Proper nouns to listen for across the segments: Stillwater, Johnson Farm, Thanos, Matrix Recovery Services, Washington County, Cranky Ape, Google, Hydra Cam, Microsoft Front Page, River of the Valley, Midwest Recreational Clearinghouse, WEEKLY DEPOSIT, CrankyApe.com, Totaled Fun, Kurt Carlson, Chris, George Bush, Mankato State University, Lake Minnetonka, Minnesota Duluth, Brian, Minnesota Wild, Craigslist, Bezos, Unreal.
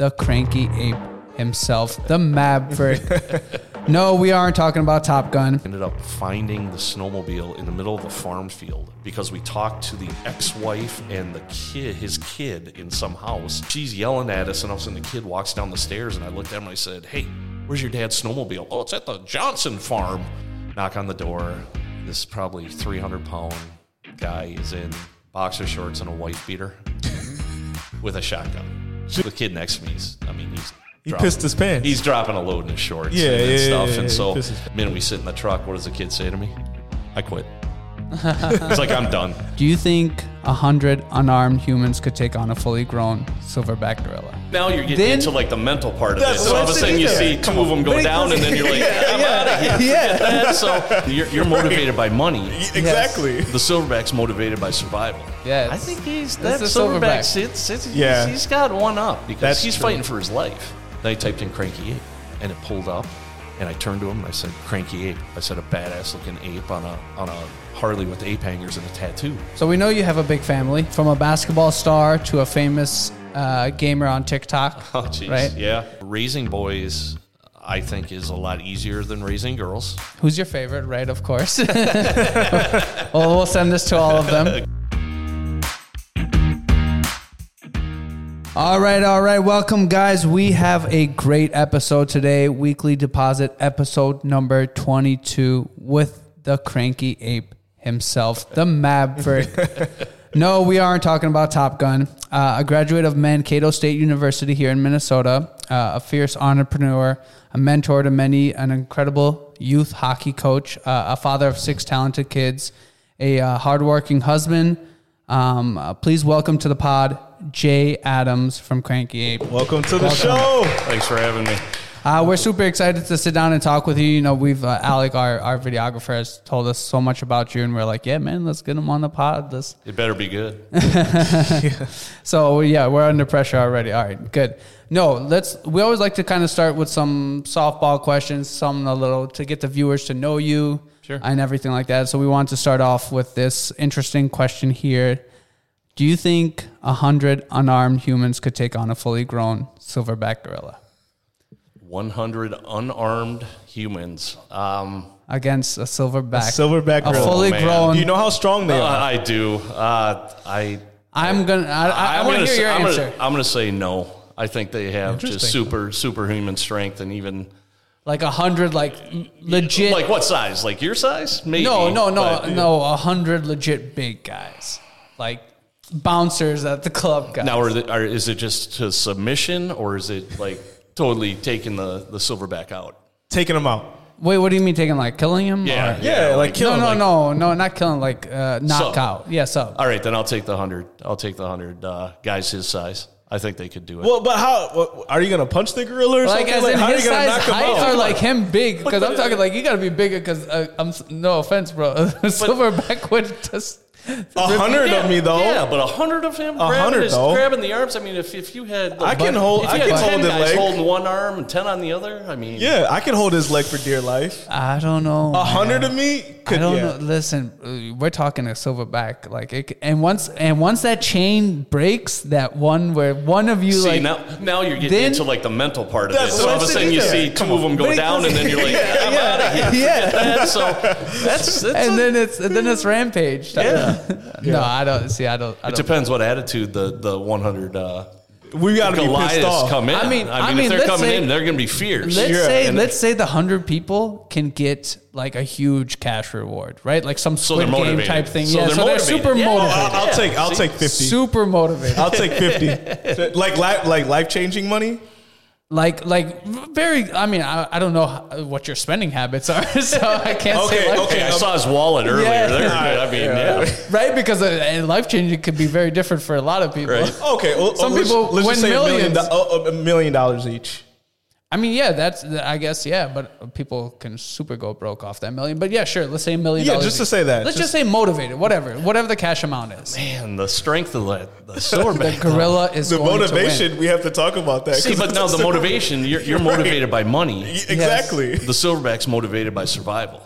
the Cranky Ape himself, the Maverick. No, we aren't talking about Top Gun. Ended up finding the snowmobile in the middle of a farm field because we talked to the ex-wife and the kid, his kid, in some house. She's yelling at us, and all of a sudden the kid walks down the stairs, and I looked at him and I said, "Hey, where's your dad's snowmobile?" "Oh, it's at the Johnson Farm." Knock on the door. This probably 300-pound guy is in boxer shorts and a white beater with a shotgun. The kid next to me is, I mean, he's... He pissed his pants. He's dropping a load in his shorts and stuff. And so, man, we sit in the truck. What does the kid say to me? "I quit." It's like, I'm done. Do you think 100 unarmed humans could take on a fully grown silverback gorilla? Now you're getting into like the mental part of it. So all of a sudden you see two of them go down, and then you're like, I'm out of here. Yeah. So you're motivated by money. Exactly. Yes. The silverback's motivated by survival. Yeah, I think that silverback he's got one up because he's fighting for his life. I typed in Cranky Ape, and it pulled up, and I turned to him, and I said, "Cranky Ape." I said, a badass-looking ape on a Harley with ape hangers and a tattoo. So we know you have a big family, from a basketball star to a famous gamer on TikTok. Oh, jeez, right? Yeah. Raising boys, I think, is a lot easier than raising girls. Who's your favorite, right? Of course. Well, we'll send this to all of them. All right. Welcome, guys. We have a great episode today. Weekly Deposit episode number 22 with the Cranky Ape himself, the Maverick. No, we aren't talking about Top Gun. A graduate of Mankato State University here in Minnesota, a fierce entrepreneur, a mentor to many, an incredible youth hockey coach, a father of 6 talented kids, a hardworking husband. Please welcome to the pod, Jay Adams from Cranky Ape. Welcome to the show. Thanks for having me. We're super excited to sit down and talk with you. You know, we've Alec, our videographer, has told us so much about you, and we're like, yeah, man, let's get him on the pod. It better be good. Yeah. So, yeah, we're under pressure already. All right, good. No, we always like to kind of start with some softball questions, some a little to get the viewers to know you, sure, and everything like that. So we want to start off with this interesting question here. Do you think 100 unarmed humans could take on a fully grown silverback gorilla? 100 unarmed humans against a silverback. A silverback gorilla. A fully grown. You know how strong they are. I do. I want to hear your answer. I'm going to say no. I think they have just superhuman strength, and even like 100 legit. Like what size? Like your size? Maybe. No. 100 legit big guys. Like bouncers at the club, guys. Now, is it just to submission, or is it like totally taking the silverback out? Taking him out. Wait, what do you mean taking, like killing him? Yeah, or? Yeah, like killing him. No, not killing, like knockout. Sub. Yeah, sub. All right, then I'll take the 100. I'll take the 100 guys his size. I think they could do it. Well, but are you going to punch the gorilla or something? Like, as in his size, height, or like him big? Because I'm talking like you got to be bigger because no offense, bro. Silverback would just... 100 of me, though. Yeah, but 100 of him grabbing the arms. I mean, if you had... I can hold his leg. Holding one arm and 10 on the other, I mean... Yeah, I can hold his leg for dear life. I don't know. 100 of me? I don't know. Listen, we're talking a silverback. Like, once that chain breaks, that one where one of you... now you're getting into, like, the mental part of it. So all of a sudden you see two of them go down, and then you're like, I'm out of here. Yeah. So that's... And then it's rampage. Yeah. No, I don't see. It depends what attitude the 100. We got to be pissed off. Come in. I mean, if they're coming in, they're going to be fierce. Let's say the 100 people can get like a huge cash reward, right? Like some Squid Game type thing. They're super motivated. I'll take 50. Super motivated. I'll take 50. like life changing money. Like very. I mean, I don't know what your spending habits are, so I can't say. Okay, I saw his wallet earlier. Yeah. Right, because life changing could be very different for a lot of people. Right. Okay, some people win millions, $1 million each. I mean, yeah, but people can super go broke off that million. But yeah, sure, let's say $1 million. Yeah, just to say that. Let's just say motivated, whatever the cash amount is. Man, the strength of the silverback. The gorilla is going to win. The motivation, we have to talk about that. See, but now the motivation, you're motivated by money. Exactly. Yes. The silverback's motivated by survival.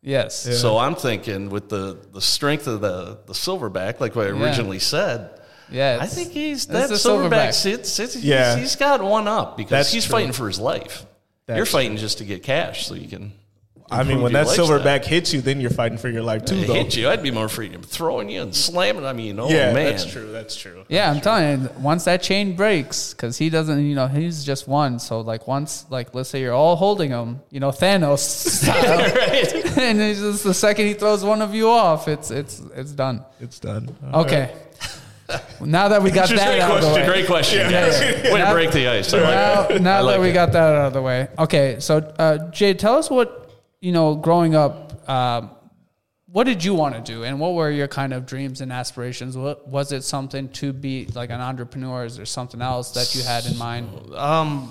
Yes. Yeah. So I'm thinking with the strength of the silverback, like what I originally said, Yeah, I think he's that silverback. He's got one up because he's fighting for his life. You're fighting just to get cash so you can. I mean, when that silverback hits you, then you're fighting for your life, too, though. Hit you, I'd be more afraid of throwing you and slamming. I mean, oh, yeah, man. That's true. Yeah, I'm telling you, once that chain breaks, because he doesn't, you know, he's just one. So, like, once, like, let's say you're all holding him, you know, Thanos style. Right. And it's just the second he throws one of you off, it's done. It's done. All okay. Right. Now that we got that out of the way. Great question. Yeah. Way to break the ice. Now that we got that out of the way. Okay, so, Jay, tell us what, you know, growing up, what did you want to do? And what were your kind of dreams and aspirations? What, was it something to be like an entrepreneur? Is there something else that you had in mind?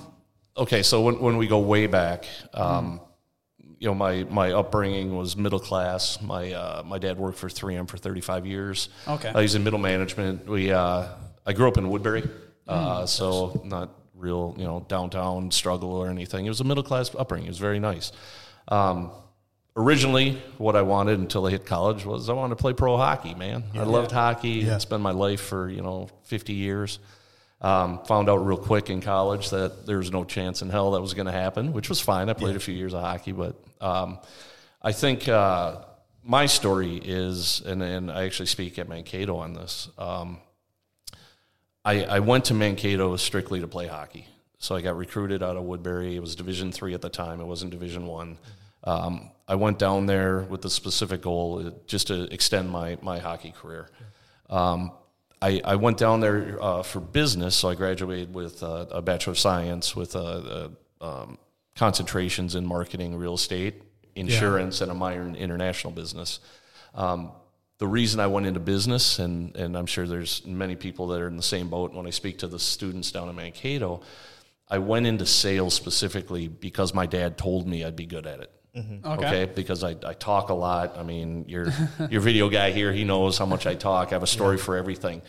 Okay, so when we go way back, you know, my upbringing was middle class. My dad worked for 3M for 35 years. Okay. He's in middle management. I grew up in Woodbury, so not real, you know, downtown struggle or anything. It was a middle class upbringing. It was very nice. Originally, what I wanted until I hit college was I wanted to play pro hockey, man. Yeah, I loved hockey. Yeah. It's been my life for, you know, 50 years. Found out real quick in college that there was no chance in hell that was going to happen, which was fine. I played a few years of hockey, but I think my story is, and I actually speak at Mankato on this, I went to Mankato strictly to play hockey. So I got recruited out of Woodbury. It was Division III at the time. It wasn't Division I. I went down there with the specific goal just to extend my hockey career. I went down there for business, so I graduated with a Bachelor of Science with concentrations in marketing, real estate, insurance, and a minor in international business. The reason I went into business, and I'm sure there's many people that are in the same boat when I speak to the students down in Mankato, I went into sales specifically because my dad told me I'd be good at it. Mm-hmm. Okay. Because I talk a lot. I mean, your video guy here, he knows how much I talk. I have a story for everything.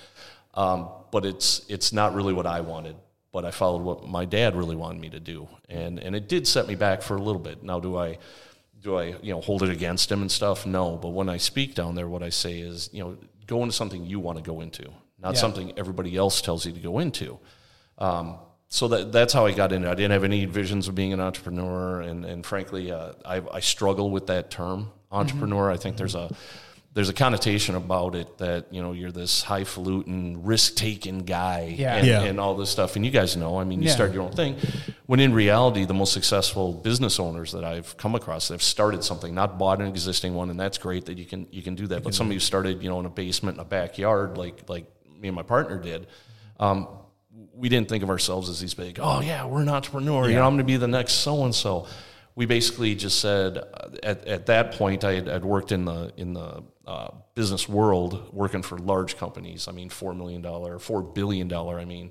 But it's not really what I wanted, but I followed what my dad really wanted me to do. And it did set me back for a little bit. Now, do I you know, hold it against him and stuff? No. But when I speak down there, what I say is, you know, go into something you want to go into, not something everybody else tells you to go into. So that's how I got into it. I didn't have any visions of being an entrepreneur, and frankly, I struggle with that term, entrepreneur. Mm-hmm. I think there's a connotation about it that, you know, you're this highfalutin, risk-taking guy and all this stuff. And you guys know, I mean, you start your own thing. When in reality, the most successful business owners that I've come across, they've started something, not bought an existing one, and that's great that you can do that. But somebody who started, you know, in a basement, in a backyard, like me and my partner did, we didn't think of ourselves as these big, oh, yeah, we're an entrepreneur. You know, I'm going to be the next so-and-so. We basically just said, at that point, I'd worked in the business world, working for large companies. I mean, $4 billion,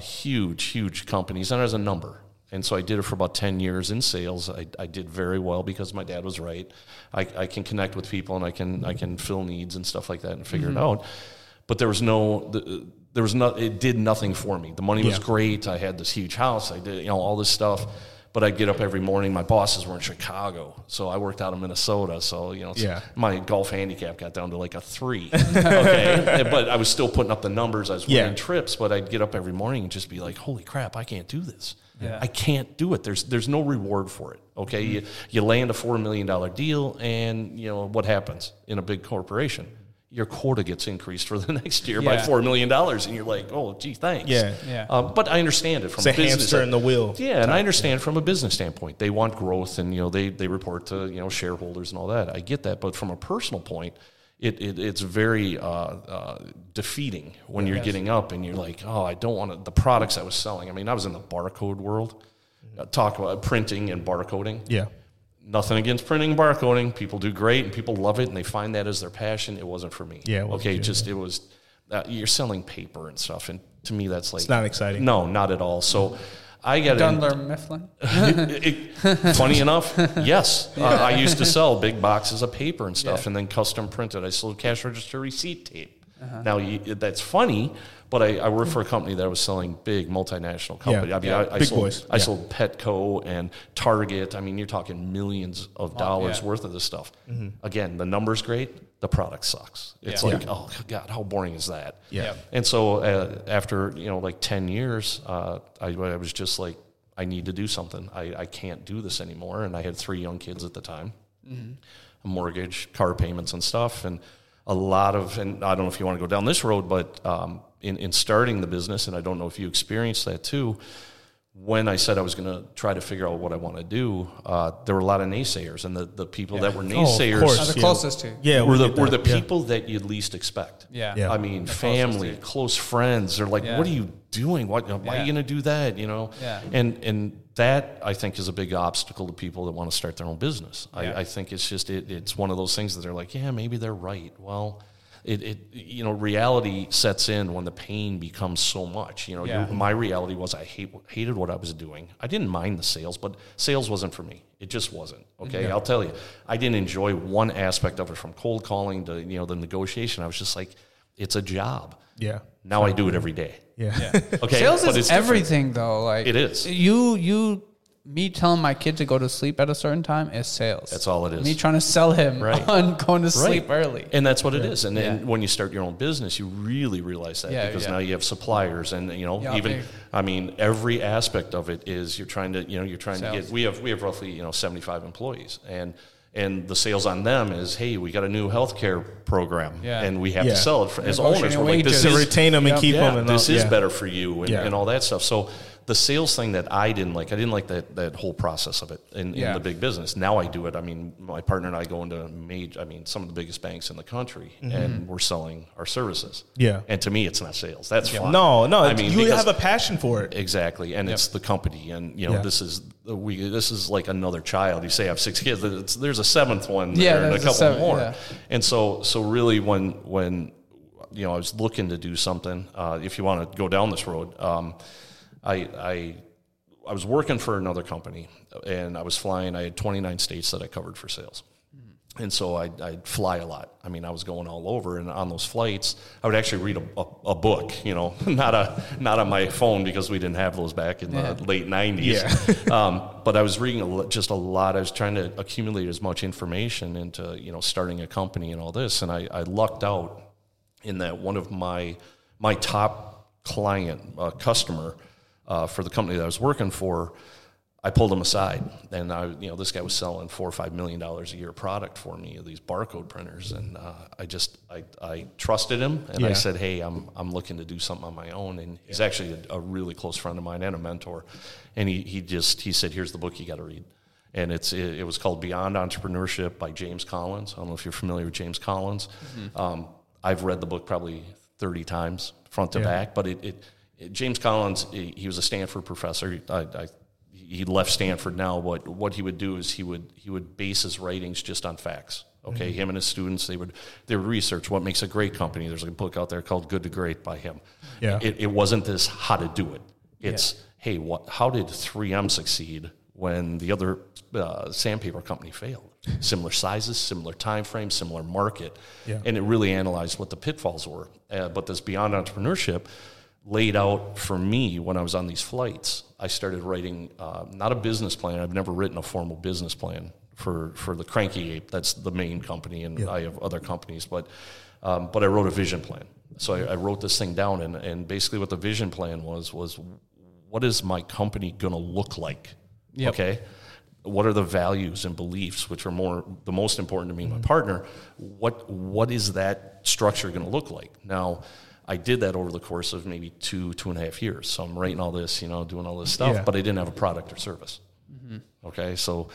huge companies. And I was a number. And so I did it for about 10 years in sales. I did very well because my dad was right. I can connect with people, and I can fill needs and stuff like that and figure it out. But there was no... it did nothing for me. The money was great. I had this huge house. I did, you know, all this stuff. But I'd get up every morning. My bosses were in Chicago, so I worked out of Minnesota. So, you know, my golf handicap got down to like a 3. Okay, but I was still putting up the numbers. I was winning trips, but I'd get up every morning and just be like, holy crap, I can't do this. Yeah. I can't do it. There's no reward for it. Okay, you land a $4 million deal, and, you know, what happens in a big corporation? Your quota gets increased for the next year by $4 million, and you're like, oh, gee, thanks. Yeah. But I understand it from a business. It's a hamster in the wheel. Yeah, and I understand from a business standpoint. They want growth, and, you know, they report to, you know, shareholders and all that. I get that. But from a personal point, it's very defeating when you're getting up and you're like, oh, I don't want to. The products I was selling, I mean, I was in the barcode world. Talk about printing and barcoding. Yeah. Nothing against printing and barcoding. People do great, and people love it, and they find that as their passion. It wasn't for me. Yeah. It was you're selling paper and stuff, and to me, that's like... It's not exciting. No, not at all. So I got... Dunder Mifflin? Funny enough, yes. I used to sell big boxes of paper and stuff, and then custom printed. I sold cash register receipt tape. Uh-huh. Now, that's funny, But I worked for a company that was selling big multinational company. Yeah, I mean, yeah, I sold Petco and Target. I mean, you're talking millions of dollars worth of this stuff. Mm-hmm. Again, the number's great. The product sucks. It's oh, God, how boring is that? Yeah. And so after, like 10 years, I was just like, I need to do something. I can't do this anymore. And I had 3 young kids at the time, mm-hmm. a mortgage, car payments and stuff. And a lot of, and I don't know if you want to go down this road, but in starting the business, and I don't know if you experienced that too, when I said I was going to try to figure out what I want to do, there were a lot of naysayers. And the people that were naysayers are the closest to. Yeah, were the people that you'd least expect. Yeah. I mean, family, close friends. They're like, what are you doing? Why are you going to do that? Yeah. And that, I think, is a big obstacle to people that want to start their own business. Yeah. I think it's just, it's one of those things that they're like, yeah, maybe they're right. Well, reality sets in when the pain becomes so much. My reality was I hated what I was doing. I didn't mind the sales, but sales wasn't for me. It just wasn't. Okay, I'll tell you, I didn't enjoy one aspect of it, from cold calling to the negotiation. I was just like, it's a job. Yeah. Now I do it every day. Yeah. Okay. Sales is everything, though. Like it is. Me telling my kid to go to sleep at a certain time is sales. That's all it is. Me trying to sell him on going to sleep early. And that's what it is. And then when you start your own business, you really realize that because now you have suppliers and, every aspect of it is you're trying to get, we have roughly, 75 employees and the sales on them is, hey, we got a new healthcare program, and we have to sell it as owners. We're like, this is, retain them and keep them. And this is better for you and all that stuff. So the sales thing that I didn't like that whole process of it in the big business. Now I do it. I mean, my partner and I go into some of the biggest banks in the country, mm-hmm. and we're selling our services. Yeah. And to me, it's not sales. That's fine. No. I mean, you have a passion for it. Exactly. And it's the company. And, this is like another child. You say I have 6 kids. There's a 7th one there and a couple more. Yeah. And so really when I was looking to do something, if you want to go down this road, I was working for another company, and I was flying. I had 29 states that I covered for sales. And so I'd fly a lot. I mean, I was going all over, and on those flights, I would actually read a book, not on my phone because we didn't have those back in the late 90s. Yeah. But I was reading just a lot. I was trying to accumulate as much information into, starting a company and all this. And I lucked out in that one of my top client, customer, for the company that I was working for, I pulled him aside, and this guy was selling $4 or $5 million a year product for me, these barcode printers, and I trusted him, and I said, "Hey, I'm looking to do something on my own." And he's actually a really close friend of mine and a mentor, and he said, "Here's the book you got to read," and it was called Beyond Entrepreneurship by James Collins. I don't know if you're familiar with James Collins. Mm-hmm. I've read the book probably 30 times front to back, but it James Collins, he was a Stanford professor. He left Stanford now. What he would do is he would base his writings just on facts. Okay, mm-hmm. Him and his students, they would research what makes a great company. There's a book out there called Good to Great by him. Yeah, it wasn't this how to do it. It's hey, how did 3M succeed when the other sandpaper company failed? Similar sizes, similar time frame, similar market, and it really analyzed what the pitfalls were. But this Beyond Entrepreneurship laid out for me when I was on these flights. I started writing, not a business plan. I've never written a formal business plan for the Cranky Ape. That's the main company, and I have other companies. But I wrote a vision plan. So I wrote this thing down, and basically what the vision plan was what is my company going to look like? Yep. Okay. What are the values and beliefs, which are the most important to me and my partner? What is that structure going to look like? Now, I did that over the course of maybe 2.5 years. So I'm writing all this, doing all this stuff, but I didn't have a product or service. Mm-hmm. Okay, so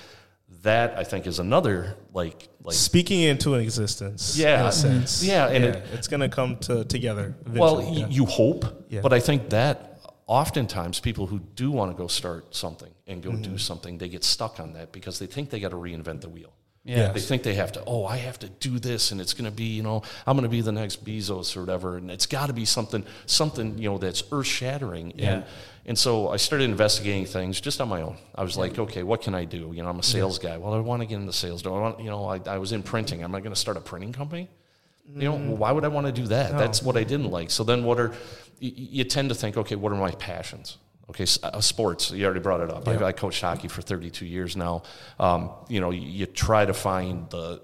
that I think is another like speaking into an existence. Yeah, in a sense. Yeah, and it's going to come together. Eventually. Well, you hope, but I think that oftentimes people who do want to go start something and go do something, they get stuck on that because they think they got to reinvent the wheel. Yeah, they think they have to. Oh, I have to do this, and it's going to be, I'm going to be the next Bezos or whatever, and it's got to be something, that's earth shattering. Yeah. And so I started investigating things just on my own. I was like, okay, what can I do? I'm a sales guy. Well, I want to get into sales. Do I want? I was in printing. Am I going to start a printing company? You know, well, why would I want to do that? No. That's what I didn't like. So then what are, you tend to think, okay, what are my passions? Okay, sports, you already brought it up. Yeah. I coached hockey for 32 years now. You know, you try to find the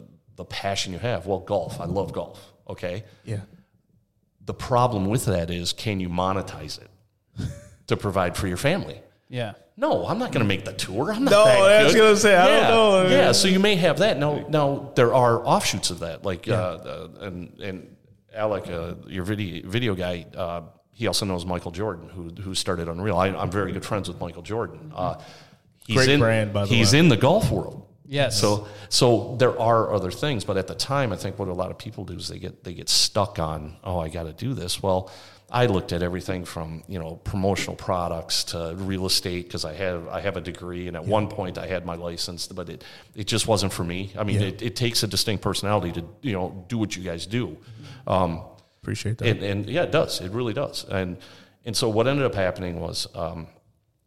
passion you have. Well, golf, I love golf, okay? Yeah. The problem with that is, can you monetize it to provide for your family? Yeah. No, I'm not going to make the tour. I'm not that good. No, I was going to say, I don't know. I mean, yeah, so you may have that. Now there are offshoots of that. Like, and Alec, your video guy, he also knows Michael Jordan, who started Unreal. I'm very good friends with Michael Jordan. He's in the golf world. Yes. So there are other things, but at the time, I think what a lot of people do is they get stuck on, oh, I got to do this. Well, I looked at everything from, you know, promotional products to real estate because I have a degree, and at one point I had my license, but it just wasn't for me. I mean, it takes a distinct personality to, you know, do what you guys do. Appreciate that. And yeah, it does. It really does. And so what ended up happening was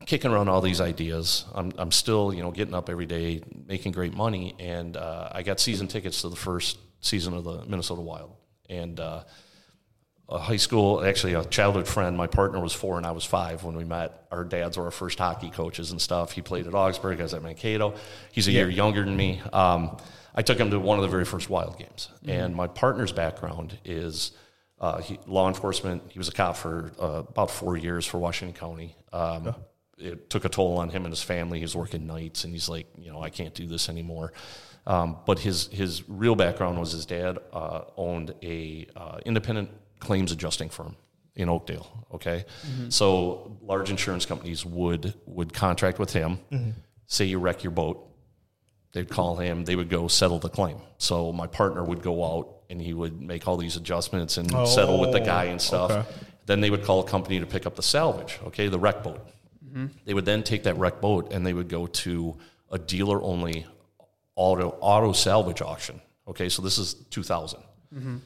kicking around all these ideas. I'm still, you know, getting up every day, making great money, and I got season tickets to the first season of the Minnesota Wild. And a childhood friend, my partner was 4 and I was 5 when we met. Our dads were our first hockey coaches and stuff. He played at Augsburg, I was at Mankato. He's a year younger than me. I took him to one of the very first Wild games. Mm-hmm. And my partner's background is law enforcement. He was a cop for about 4 years for Washington County. It took a toll on him and his family. He was working nights, and he's like, you know, I can't do this anymore. But his real background was his dad owned a independent claims adjusting firm in Oakdale, okay? Mm-hmm. So large insurance companies would contract with him, mm-hmm. say you wreck your boat, they'd call him, they would go settle the claim. So my partner would go out, and he would make all these adjustments and settle with the guy and stuff. Okay. Then they would call a company to pick up the salvage, okay, the wreck boat. Mm-hmm. They would then take that wreck boat, and they would go to a dealer-only auto salvage auction, okay? So this is 2000. Mm-hmm.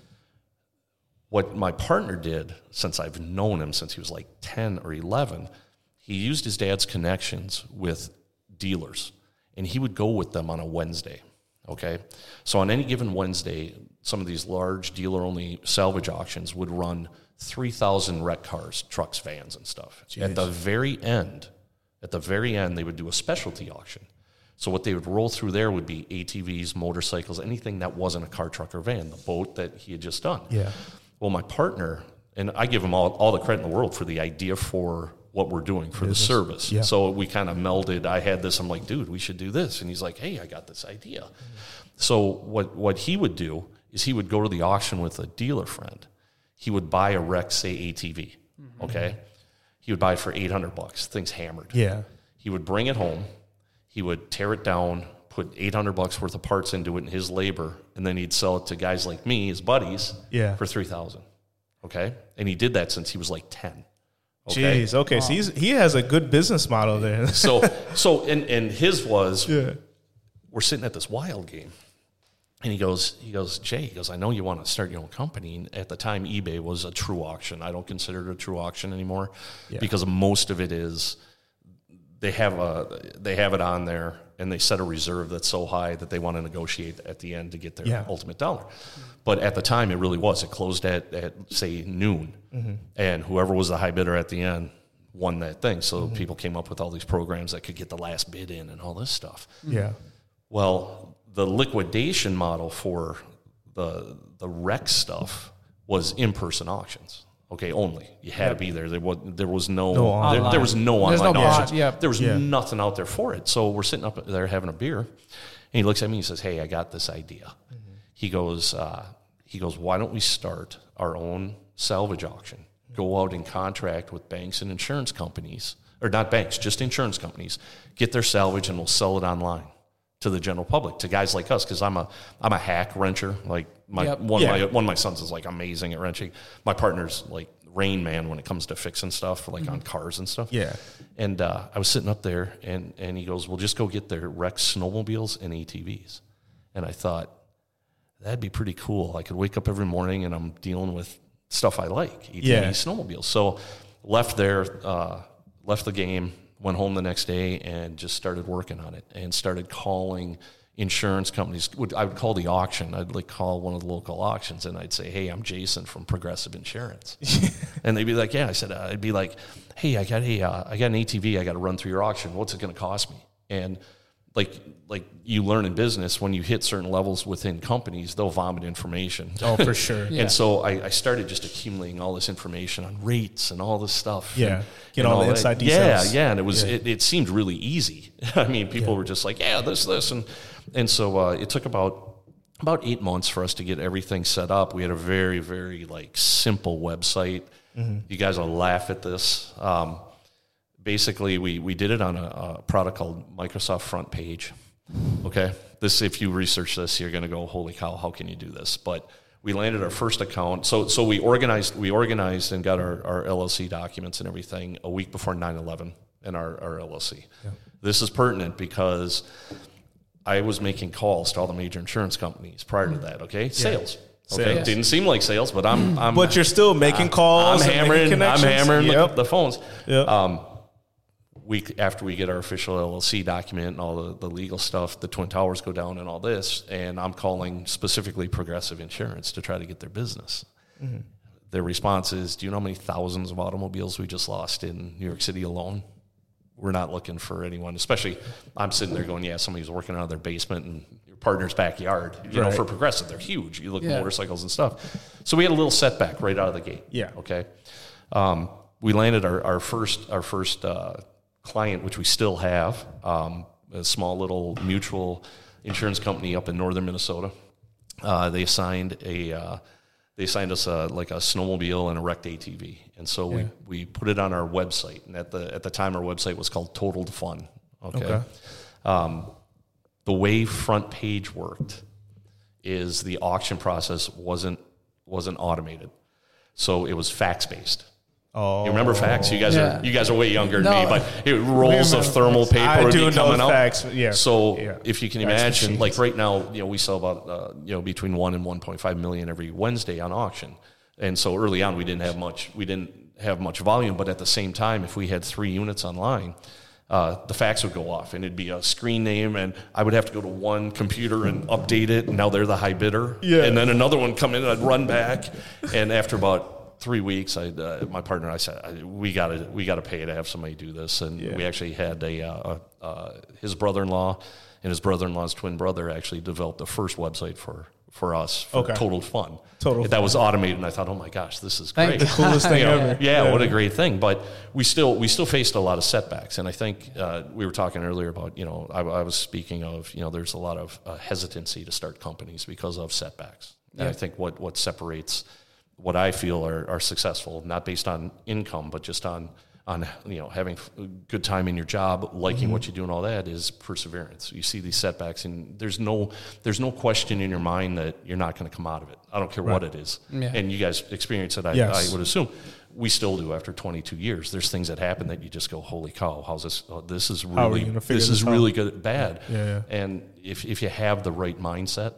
What my partner did, since I've known him since he was like 10 or 11, he used his dad's connections with dealers, and he would go with them on a Wednesday, okay? So on any given Wednesday, some of these large dealer-only salvage auctions would run 3,000 wreck cars, trucks, vans, and stuff. Jeez. At the very end, they would do a specialty auction. So what they would roll through there would be ATVs, motorcycles, anything that wasn't a car, truck, or van, the boat that he had just done. Yeah. Well, my partner, and I give him all the credit in the world for the idea for what we're doing, for the service. Yeah. So we kind of melded. I had this. I'm like, dude, we should do this. And he's like, hey, I got this idea. Mm-hmm. So what he would do is he would go to the auction with a dealer friend. He would buy a wreck, say, ATV, mm-hmm. okay? He would buy it for $800. Things hammered. Yeah. He would bring it home. He would tear it down, put $800 worth of parts into it in his labor, and then he'd sell it to guys like me, his buddies, for $3,000, okay? And he did that since he was like 10. Okay? Jeez, okay. Wow. So he has a good business model there. So his was, we're sitting at this Wild game. And he goes, Jay, I know you want to start your own company. And at the time, eBay was a true auction. I don't consider it a true auction anymore because most of it is they have it on there, and they set a reserve that's so high that they want to negotiate at the end to get their ultimate dollar. But at the time, it really was. It closed at say, noon, mm-hmm. and whoever was the high bidder at the end won that thing. So mm-hmm. people came up with all these programs that could get the last bid in and all this stuff. Yeah. Well, the liquidation model for the wreck stuff was in-person auctions. Okay, only you had to be there. There was no online auction. There was nothing out there for it. So we're sitting up there having a beer, and he looks at me and he says, "Hey, I got this idea." Mm-hmm. He goes, "Why don't we start our own salvage auction? Go out and contract with banks and insurance companies, or not banks, just insurance companies. Get their salvage, and we'll sell it online." To the general public, to guys like us, because I'm a hack wrencher. Like my sons is like amazing at wrenching. My partner's like Rain Man when it comes to fixing stuff, like mm-hmm. on cars and stuff. Yeah. And I was sitting up there, and he goes, "We'll just go get their wrecked snowmobiles and ATVs." And I thought that'd be pretty cool. I could wake up every morning and I'm dealing with stuff I like, ATVs, snowmobiles. So left the game. Went home the next day and just started working on it and started calling insurance companies would, I would call the auction. I'd like call one of the local auctions and I'd say, "Hey, I'm Jason from Progressive Insurance." And they'd be like, "Yeah." I said, I'd be like, "Hey, I got I got an ATV. I got to run through your auction. What's it going to cost me?" And like you learn in business, when you hit certain levels within companies, they'll vomit information. Oh, for sure. Yeah. And so I started just accumulating all this information on rates and all this stuff. Yeah. And, get all the inside details. Yeah. And it was, it seemed really easy. I mean, people were just like, "Yeah, this. And so it took about 8 months for us to get everything set up. We had a very, very simple website. Mm-hmm. You guys will laugh at this. Basically, we did it on a product called Microsoft Front Page. Okay, this, if you research this, you're going to go, "Holy cow! How can you do this?" But we landed our first account. So we organized and got our LLC documents and everything a week before 9/11 and our LLC. Yeah. This is pertinent because I was making calls to all the major insurance companies prior to that. Okay, sales. Okay, sales. Didn't seem like sales, but I'm. But you're still making calls. I'm hammering the phones. Yep. Week after we get our official LLC document and all the legal stuff, the Twin Towers go down and all this, and I'm calling specifically Progressive Insurance to try to get their business. Mm-hmm. Their response is, "Do you know how many thousands of automobiles we just lost in New York City alone? We're not looking for anyone." Especially, I'm sitting there going, "Yeah, somebody's working out of their basement and your partner's backyard." You know, for Progressive, they're huge. You look at motorcycles and stuff. So we had a little setback right out of the gate. Yeah. Okay. We landed our first client, which we still have, a small little mutual insurance company up in northern Minnesota. They assigned us a snowmobile and a wrecked ATV, and so we put it on our website. And at the time, our website was called Totaled Fun. Okay. The way Front Page worked is the auction process wasn't automated, so it was fax based. Oh, you remember fax? You guys are way younger than me, but it rolls of thermal paper coming up. Fax. Yeah. So if you can imagine, like right now, we sell about between 1 and 1.5 million every Wednesday on auction, and so early on we didn't have much volume, but at the same time, if we had 3 units online, the fax would go off, and it'd be a screen name, and I would have to go to one computer and update it, and now they're the high bidder, and then another one come in, and I'd run back, and after about 3 weeks, my partner and I said, we got to pay to have somebody do this. And we actually had his brother-in-law and his brother-in-law's twin brother actually developed the first website for us for Totaled Fun. That was automated, and I thought, "Oh my gosh, this is great. The coolest thing ever." Yeah, what a great thing. But we still faced a lot of setbacks. And I think we were talking earlier about, I was speaking of, there's a lot of hesitancy to start companies because of setbacks. And I think what separates what I feel are successful, not based on income, but just on having a good time in your job, liking what you do and all that, is perseverance. You see these setbacks, and there's no question in your mind that you're not going to come out of it. I don't care what it is. Yeah. And you guys experience it, I would assume. We still do after 22 years. There's things that happen that you just go, "Holy cow, how's this? Oh, this is really, good, bad." Yeah. And if you have the right mindset,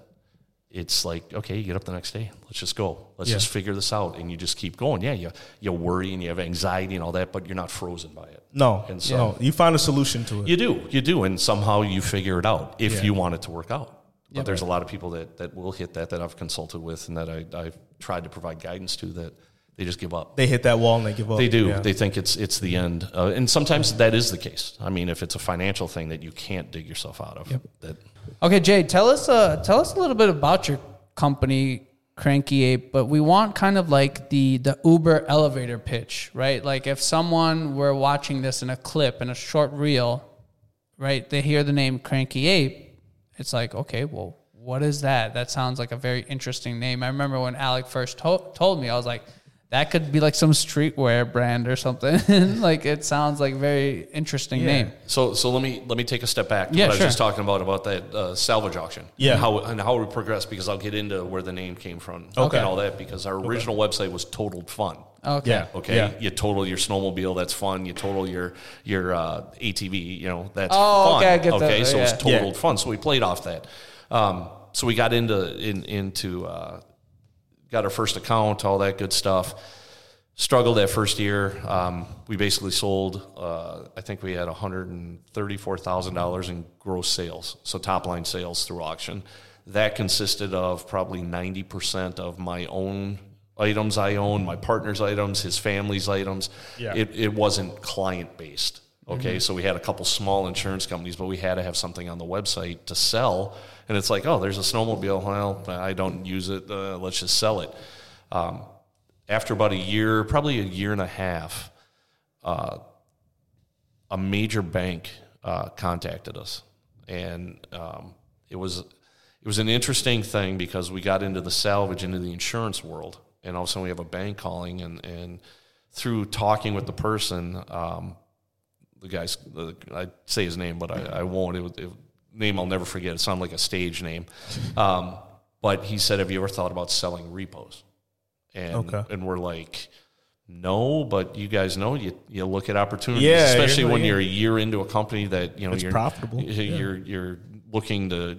it's like, okay, you get up the next day, let's just go. Let's just figure this out. And you just keep going. Yeah, you worry and you have anxiety and all that, but you're not frozen by it. No, and so you find a solution to it. You do. And somehow you figure it out if you want it to work out. But there's a lot of people that will hit that I've consulted with and that I've tried to provide guidance to, that they just give up. They hit that wall and they give up. They do. Yeah. They think it's the end. And sometimes that is the case. I mean, if it's a financial thing that you can't dig yourself out of. Yep. Okay, Jay, tell us a little bit about your company, Cranky Ape, but we want kind of like the Uber elevator pitch, right? Like if someone were watching this in a clip, in a short reel, right, they hear the name Cranky Ape, it's like, okay, well, what is that? That sounds like a very interesting name. I remember when Alec first told me, I was like, that could be like some streetwear brand or something. Like it sounds like very interesting name. So let me take a step back to what I was just talking about that salvage auction. Yeah. And how we progressed, because I'll get into where the name came from and all that, because our original website was Totaled Fun. Okay. Yeah. Okay. Yeah. You total your snowmobile, that's fun. You total your ATV, that's fun. Okay, I get that. Okay, so it's Totaled Fun. So we played off that. So we got into got our first account, all that good stuff. Struggled that first year. We basically sold, I think we had $134,000 in gross sales, so top-line sales through auction. That consisted of probably 90% of my own items I own, my partner's items, his family's items. Yeah. It wasn't client-based, okay? Mm-hmm. So we had a couple small insurance companies, but we had to have something on the website to sell. And it's like, oh, there's a snowmobile. Well, I don't use it. Let's just sell it. After about a year, probably a year and a half, a major bank contacted us, and it was an interesting thing because we got into the salvage, into the insurance world, and all of a sudden we have a bank calling, and through talking with the person, the guy's I'd say his name, but I won't. It name I'll never forget. It sounded like a stage name, but he said, "Have you ever thought about selling repos?" And we're like, no, but you guys know you look at opportunities, especially when you're a year into a company that you know you're profitable. You're looking to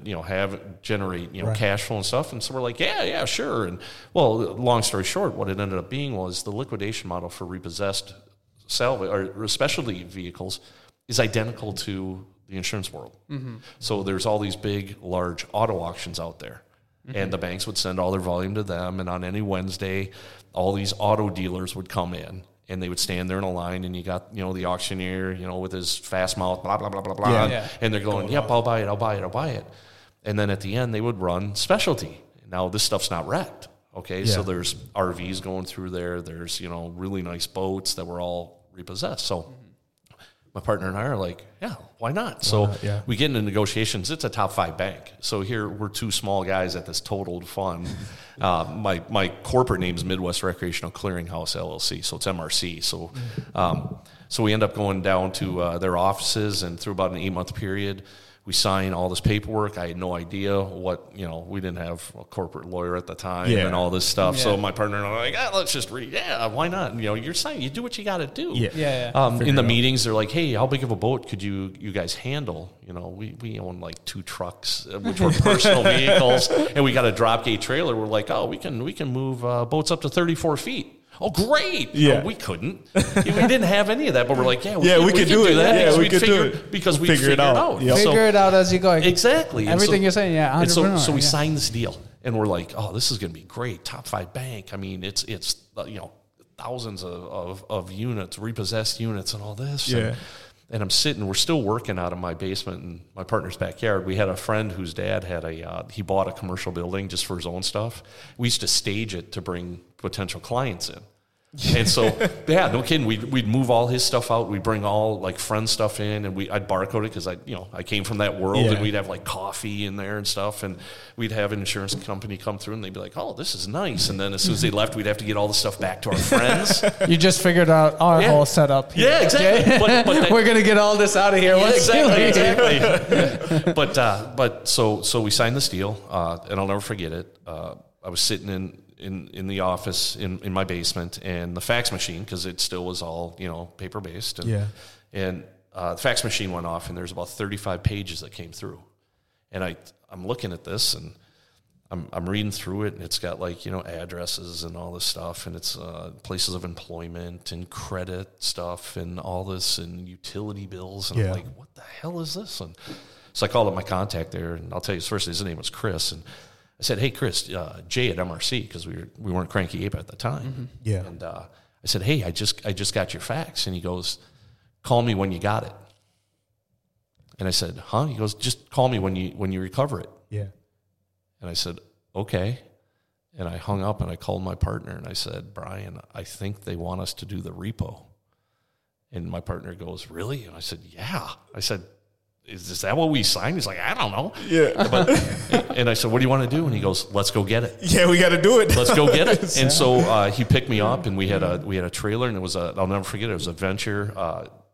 generate cash flow and stuff. And so we're like, yeah, sure. And well, long story short, what it ended up being was the liquidation model for repossessed salvage or specialty vehicles is identical to the insurance world. Mm-hmm. So there's all these big, large auto auctions out there. Mm-hmm. And the banks would send all their volume to them, and on any Wednesday, all these auto dealers would come in, and they would stand there in a line, and you got, the auctioneer, with his fast mouth, blah, blah, blah, blah, blah, and they're going, yep, I'll buy it. And then at the end, they would run specialty. Now, this stuff's not wrecked, okay? Yeah. So there's RVs going through there. There's, really nice boats that were all repossessed. So my partner and I are like, why not? So we get into negotiations. It's a top 5 bank. So here we're two small guys at this Totaled Fun. My corporate name is Midwest Recreational Clearinghouse, LLC. So it's MRC. So we end up going down to their offices, and through about an 8-month period, we sign all this paperwork. I had no idea what, we didn't have a corporate lawyer at the time and all this stuff. Yeah. So my partner and I were like, let's just read. Yeah, why not? You're signing. You do what you got to do. Yeah. In the meetings, they're like, hey, how big of a boat could you guys handle? We own like 2 trucks, which were personal vehicles, and we got a drop gate trailer. We're like, oh, we can move boats up to 34 feet. Oh, great. Yeah. No, we couldn't. We didn't have any of that, but we're like, we could do it. That. Yeah, we could do it. Because we figure it out. Yep. So, figure it out as you go. Exactly. Everything you're saying, 100%. And so we signed this deal, and we're like, oh, this is going to be great. Top 5 bank. I mean, it's thousands of units, repossessed units and all this. Yeah. And I'm sitting, we're still working out of my basement in my partner's backyard. We had a friend whose dad he bought a commercial building just for his own stuff. We used to stage it to bring potential clients in. And so, no kidding, we'd move all his stuff out. We'd bring all, friend stuff in, and I'd barcode it because I came from that world, and we'd have, coffee in there and stuff, and we'd have an insurance company come through, and they'd be like, oh, this is nice. And then as soon as they left, we'd have to get all the stuff back to our friends. You just figured out our whole setup. Yeah, exactly. Okay? But we're going to get all this out of here. Exactly. But so we signed this deal, and I'll never forget it. I was sitting in the office in my basement, and the fax machine, because it still was all paper based, and the fax machine went off, and there's about 35 pages that came through, and I'm looking at this, and I'm reading through it, and it's got addresses and all this stuff, and it's places of employment and credit stuff and all this and utility bills, and I'm like, what the hell is this? And so I called up my contact there, and I'll tell you first, his name was Chris, and I said, hey, Chris, Jay at MRC, because we weren't Cranky Ape at the time. Mm-hmm. Yeah. And I said, hey, I just got your fax. And he goes, call me when you got it. And I said, huh? He goes, just call me when you recover it. Yeah. And I said, okay. And I hung up, and I called my partner, and I said, Brian, I think they want us to do the repo. And my partner goes, really? And I said, yeah. I said, is that what we signed? He's like, I don't know. Yeah. And I said, what do you want to do? And he goes, let's go get it. Yeah, we got to do it. Let's go get it. And so he picked me up, and we had a trailer, and it was I'll never forget it. It was a Venture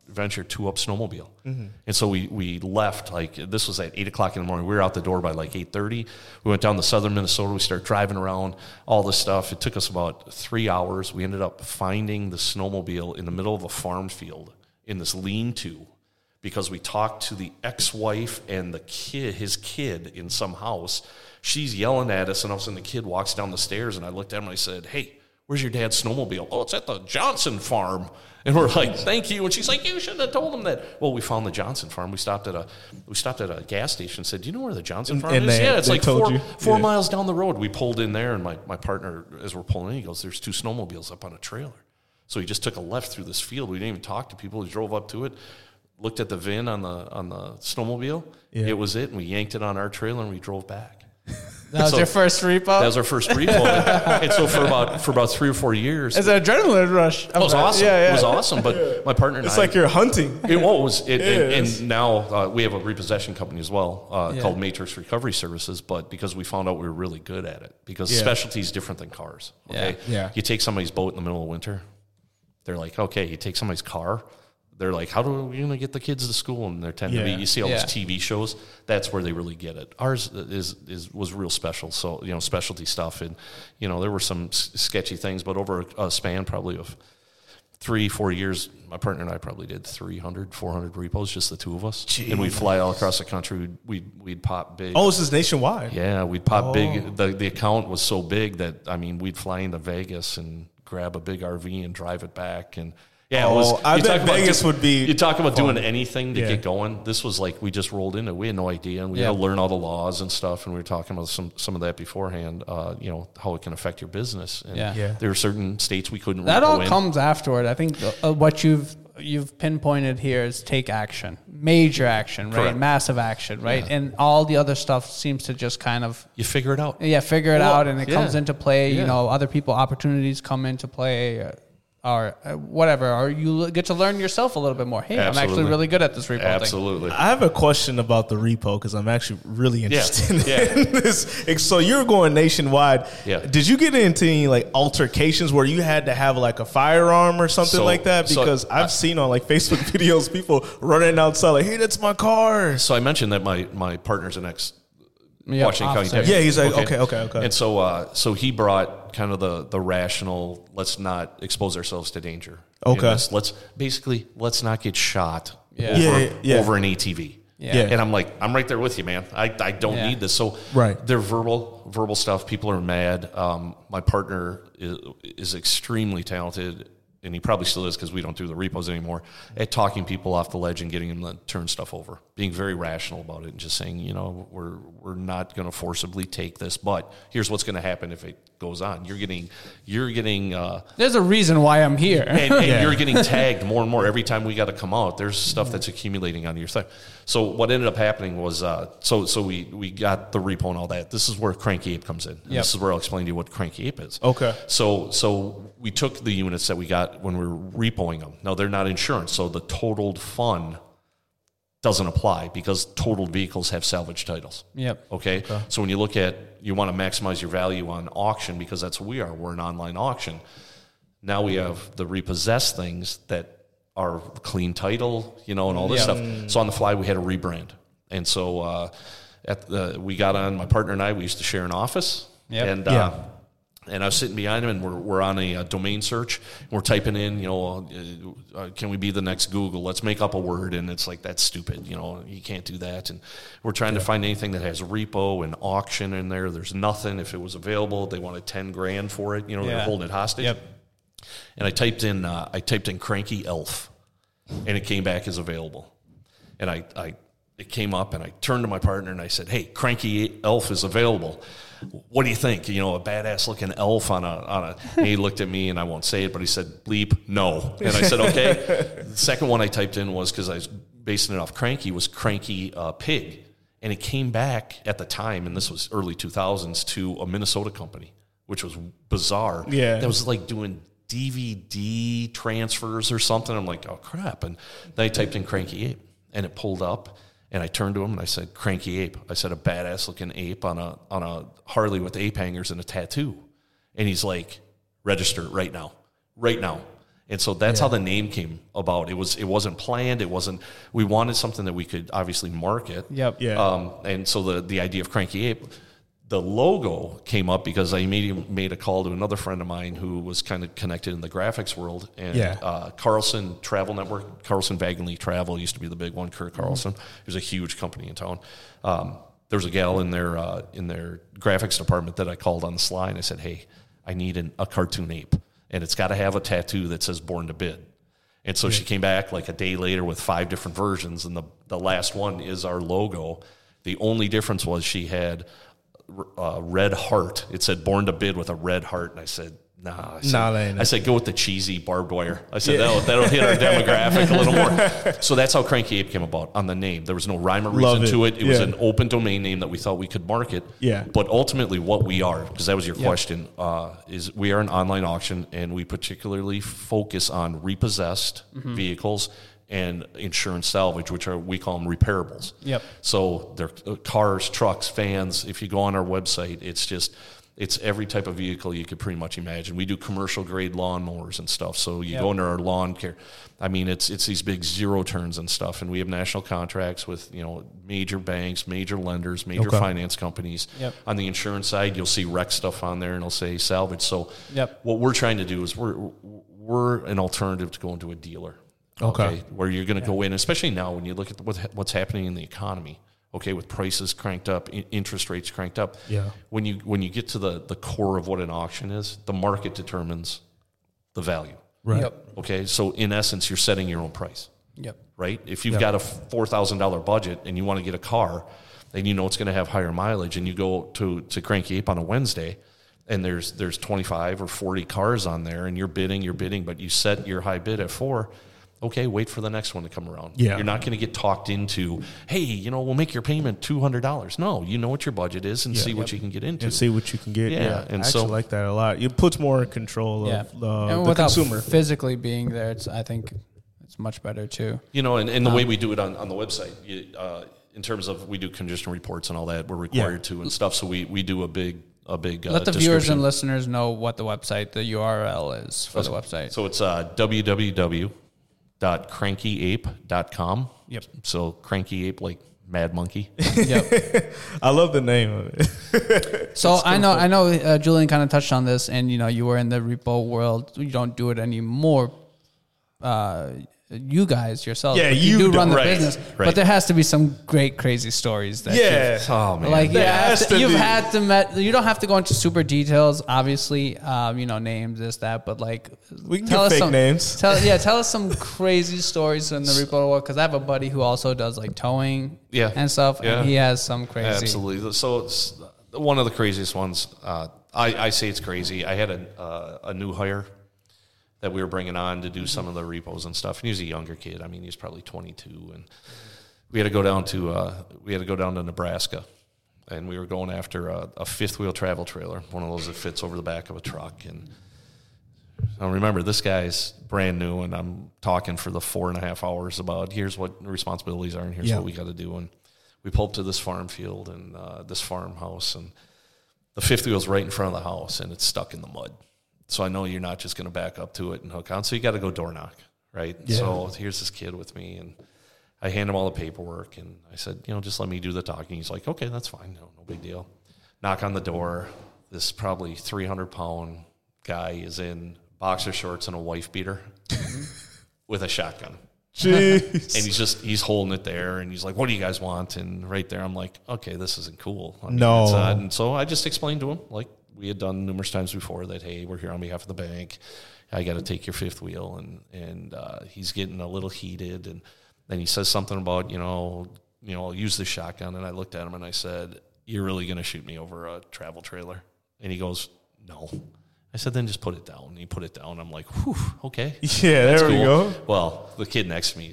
2-Up snowmobile. Mm-hmm. And so we left, this was at 8 o'clock in the morning. We were out the door by 8:30. We went down to southern Minnesota. We started driving around, all this stuff. It took us about 3 hours. We ended up finding the snowmobile in the middle of a farm field in this lean-to, because we talked to the ex-wife and the kid, his kid, in some house. She's yelling at us, and all of a sudden the kid walks down the stairs, and I looked at him, and I said, hey, where's your dad's snowmobile? Oh, it's at the Johnson Farm. And we're like, thank you. And she's like, you shouldn't have told them that. Well, we found the Johnson Farm. We stopped at a gas station and said, do you know where the Johnson Farm is? Yeah, it's like four miles down the road. We pulled in there, and my partner, as we're pulling in, he goes, there's two snowmobiles up on a trailer. So he just took a left through this field. We didn't even talk to people. He drove up to it, looked at the VIN on the snowmobile. Yeah. It was it, and we yanked it on our trailer, and we drove back. That was your first repo? That was our first repo. And so for about 3 or 4 years. It's an adrenaline rush. It was awesome. Yeah, yeah. It was awesome. But my partner and it's I. It's like you're hunting. It was. And now we have a repossession company as well called Matrix Recovery Services, but because we found out we were really good at it. Because specialty is different than cars. Okay? Yeah. You take somebody's boat in the middle of winter. They're like, okay, you take somebody's car. They're like, how do we going to get the kids to school? And they're tend to be, you see all those TV shows. That's where they really get it. Ours was real special. So, specialty stuff. And, there were some sketchy things, but over a span probably of 3-4 years, my partner and I probably did 300, 400 repos, just the two of us. Jeez. And we'd fly all across the country. We'd pop big. Oh, this is nationwide. Yeah, we'd pop big. The account was so big that, we'd fly into Vegas and grab a big RV and drive it back. And, it was. I bet Vegas would be. You talk about doing anything to get going. This was like we just rolled in it. We had no idea, and we had to learn all the laws and stuff. And we were talking about some of that beforehand. How it can affect your business. And there were certain states we couldn't. That all comes afterward. I think what you've pinpointed here is take action, major action, right? Correct. Massive action, right? Yeah. And all the other stuff seems to just kind of... You figure it out. Yeah, figure it out, and it comes into play. Yeah. Other people, opportunities come into play or whatever, or you get to learn yourself a little bit more. Hey, absolutely. I'm actually really good at this repo thing. Absolutely. I have a question about the repo because I'm actually really interested in this. So you're going nationwide. Yeah. Did you get into any altercations where you had to have a firearm or something like that? Because I've seen on Facebook videos people running outside hey, that's my car. So I mentioned that my partner's an ex- Washington County Deputy. Yeah, he's like, okay. And so he brought kind of the rational, let's not expose ourselves to danger. Okay. Let's not get shot over an ATV. Yeah. And I'm like, I'm right there with you, man. I don't need this. So they're verbal stuff. People are mad. My partner is extremely talented, and he probably still is because we don't do the repos anymore, at talking people off the ledge and getting them to turn stuff over, being very rational about it and just saying, we're not going to forcibly take this, but here's what's going to happen if it goes on. You're getting. There's a reason why I'm here. And you're getting tagged more and more every time we got to come out. There's stuff that's accumulating on your thing. So what ended up happening was, we got the repo and all that. This is where Cranky Ape comes in. Yep. This is where I'll explain to you what Cranky Ape is. Okay. So we took the units that we got when we were repoing them. Now, they're not insurance, so the totaled fun doesn't apply because totaled vehicles have salvage titles. Yep. Okay? So when you look at, you want to maximize your value on auction because that's what we are. We're an online auction. Now we have the repossessed things that are clean title, and all this stuff. So on the fly, we had a rebrand. And so we got on, my partner and I, we used to share an office. Yep. And I was sitting behind him, and we're on a domain search. We're typing in, can we be the next Google? Let's make up a word, and it's like, that's stupid. You can't do that. And we're trying to find anything that has repo and auction in there. There's nothing. If it was available, they wanted $10,000 for it. They're holding it hostage. Yep. And I typed in Cranky Elf, and it came back as available. And it came up, and I turned to my partner and I said, "Hey, Cranky Elf is available. What do you think? A badass looking elf on a." And he looked at me, and I won't say it, but he said, "Bleep, no." And I said, "Okay." The second one I typed in was, because I was basing it off Cranky, was Cranky Pig, and it came back at the time, and this was early 2000s, to a Minnesota company, which was bizarre. Yeah, that was doing DVD transfers or something. I'm like, oh, crap. And then I typed in Cranky Ape, and it pulled up, and I turned to him and I said, Cranky Ape. I said, a badass looking ape on a Harley with ape hangers and a tattoo. And he's like, register right now. And so that's how the name came about. It wasn't planned. We wanted something that we could obviously market. Yep. Yeah. And so the idea of Cranky Ape, the logo came up because I immediately made a call to another friend of mine who was kind of connected in the graphics world. And Carlson Travel Network, Carlson Vagonly Travel used to be the big one, Kurt Carlson. It was a huge company in town. There was a gal in their graphics department that I called on the sly, and I said, hey, I need a cartoon ape, and it's got to have a tattoo that says born to bid. And so she came back like a day later with 5 different versions, and the last one is our logo. The only difference was she had a red heart. It said born to bid with a red heart, and I said, nah. I said, go with the cheesy barbed wire. I said, that'll hit our demographic a little more. So that's how Cranky Ape came about, on the name. There was no rhyme or reason to it. It was an open domain name that we thought we could market. Yeah. But ultimately what we are, because that was your question, is we are an online auction, and we particularly focus on repossessed vehicles and insurance salvage, which are, we call them repairables. Yep. So they're cars, trucks, vans. If you go on our website, it's every type of vehicle you could pretty much imagine. We do commercial grade lawnmowers and stuff. So you go into our lawn care. I mean, it's these big zero turns and stuff. And we have national contracts with, major banks, major lenders, major finance companies. Yep. On the insurance side, you'll see wreck stuff on there, and it'll say salvage. So what we're trying to do is we're an alternative to going to a dealer. Okay. Where you're going to go in, especially now when you look at what's happening in the economy. Okay, with prices cranked up, interest rates cranked up. Yeah. When you get to the core of what an auction is, the market determines the value. Right. Yep. Okay, so in essence, you're setting your own price. Yep. Right? If you've got a $4,000 budget and you want to get a car, and you know it's going to have higher mileage, and you go to Cranky Ape on a Wednesday, and there's 25 or 40 cars on there, and you're bidding, but you set your high bid at 4. Okay, wait for the next one to come around. Yeah. You're not going to get talked into, hey, we'll make your payment $200. No, you know what your budget is, and see what you can get into. And see what you can get. Yeah. And I actually like that a lot. It puts more control of the consumer. Physically being there, I think it's much better, too. And the way we do it on the website, in terms of we do condition reports and all that, we're required to and stuff, so we do a big let the viewers and listeners know what the website, the URL is for the website. So it's www.CrankyApe.com. Yep. So Cranky Ape, like Mad Monkey. Yep. I love the name of it. So I know Julian kind of touched on this, and you were in the repo world. You don't do it anymore. You guys yourselves. Yeah, you do run the business. Right. But there has to be some great crazy stories that you don't have to go into super details, obviously, names, this, that, but we can tell us some names. Tell us some crazy stories in the repo world, because I have a buddy who also does towing and stuff, and he has some crazy. Absolutely. So it's one of the craziest ones. I say it's crazy. I had a new hire that we were bringing on to do some of the repos and stuff. And he was a younger kid. I mean, he was probably 22, and we had to go down to Nebraska, and we were going after a fifth wheel travel trailer, one of those that fits over the back of a truck. And I remember this guy's brand new, and I'm talking for the 4.5 hours about here's what responsibilities are and here's what we got to do. And we pulled up to this farm field and this farmhouse, and the fifth wheel's right in front of the house, and it's stuck in the mud. So I know you're not just going to back up to it and hook on. So you got to go door knock, right? Yeah. So here's this kid with me, and I hand him all the paperwork, and I said, just let me do the talking. He's like, okay, that's fine. No big deal. Knock on the door. This probably 300-pound guy is in boxer shorts and a wife beater with a shotgun. Jeez. And he's holding it there, and he's like, what do you guys want? And right there, I'm like, okay, this isn't cool. I mean, no. It's odd. And so I just explained to him, we had done numerous times before that, hey, we're here on behalf of the bank. I got to take your fifth wheel. And he's getting a little heated. And then he says something about, I'll use the shotgun. And I looked at him and I said, you're really going to shoot me over a travel trailer? And he goes, no. I said, then just put it down. And he put it down. I'm like, whew, okay. Yeah, there we go. Well, the kid next to me,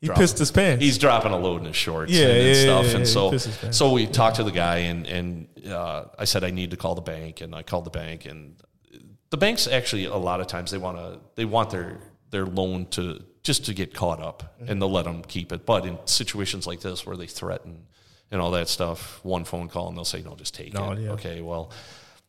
he pissed his pants. He's dropping a load in his shorts and stuff. So we talked to the guy, and I said, I need to call the bank. And I called the bank. And the banks actually, a lot of times, they want their loan to just to get caught up and they'll let them keep it. But in situations like this where they threaten and all that stuff, one phone call, and they'll say, no, just take it. Yeah. Okay, well,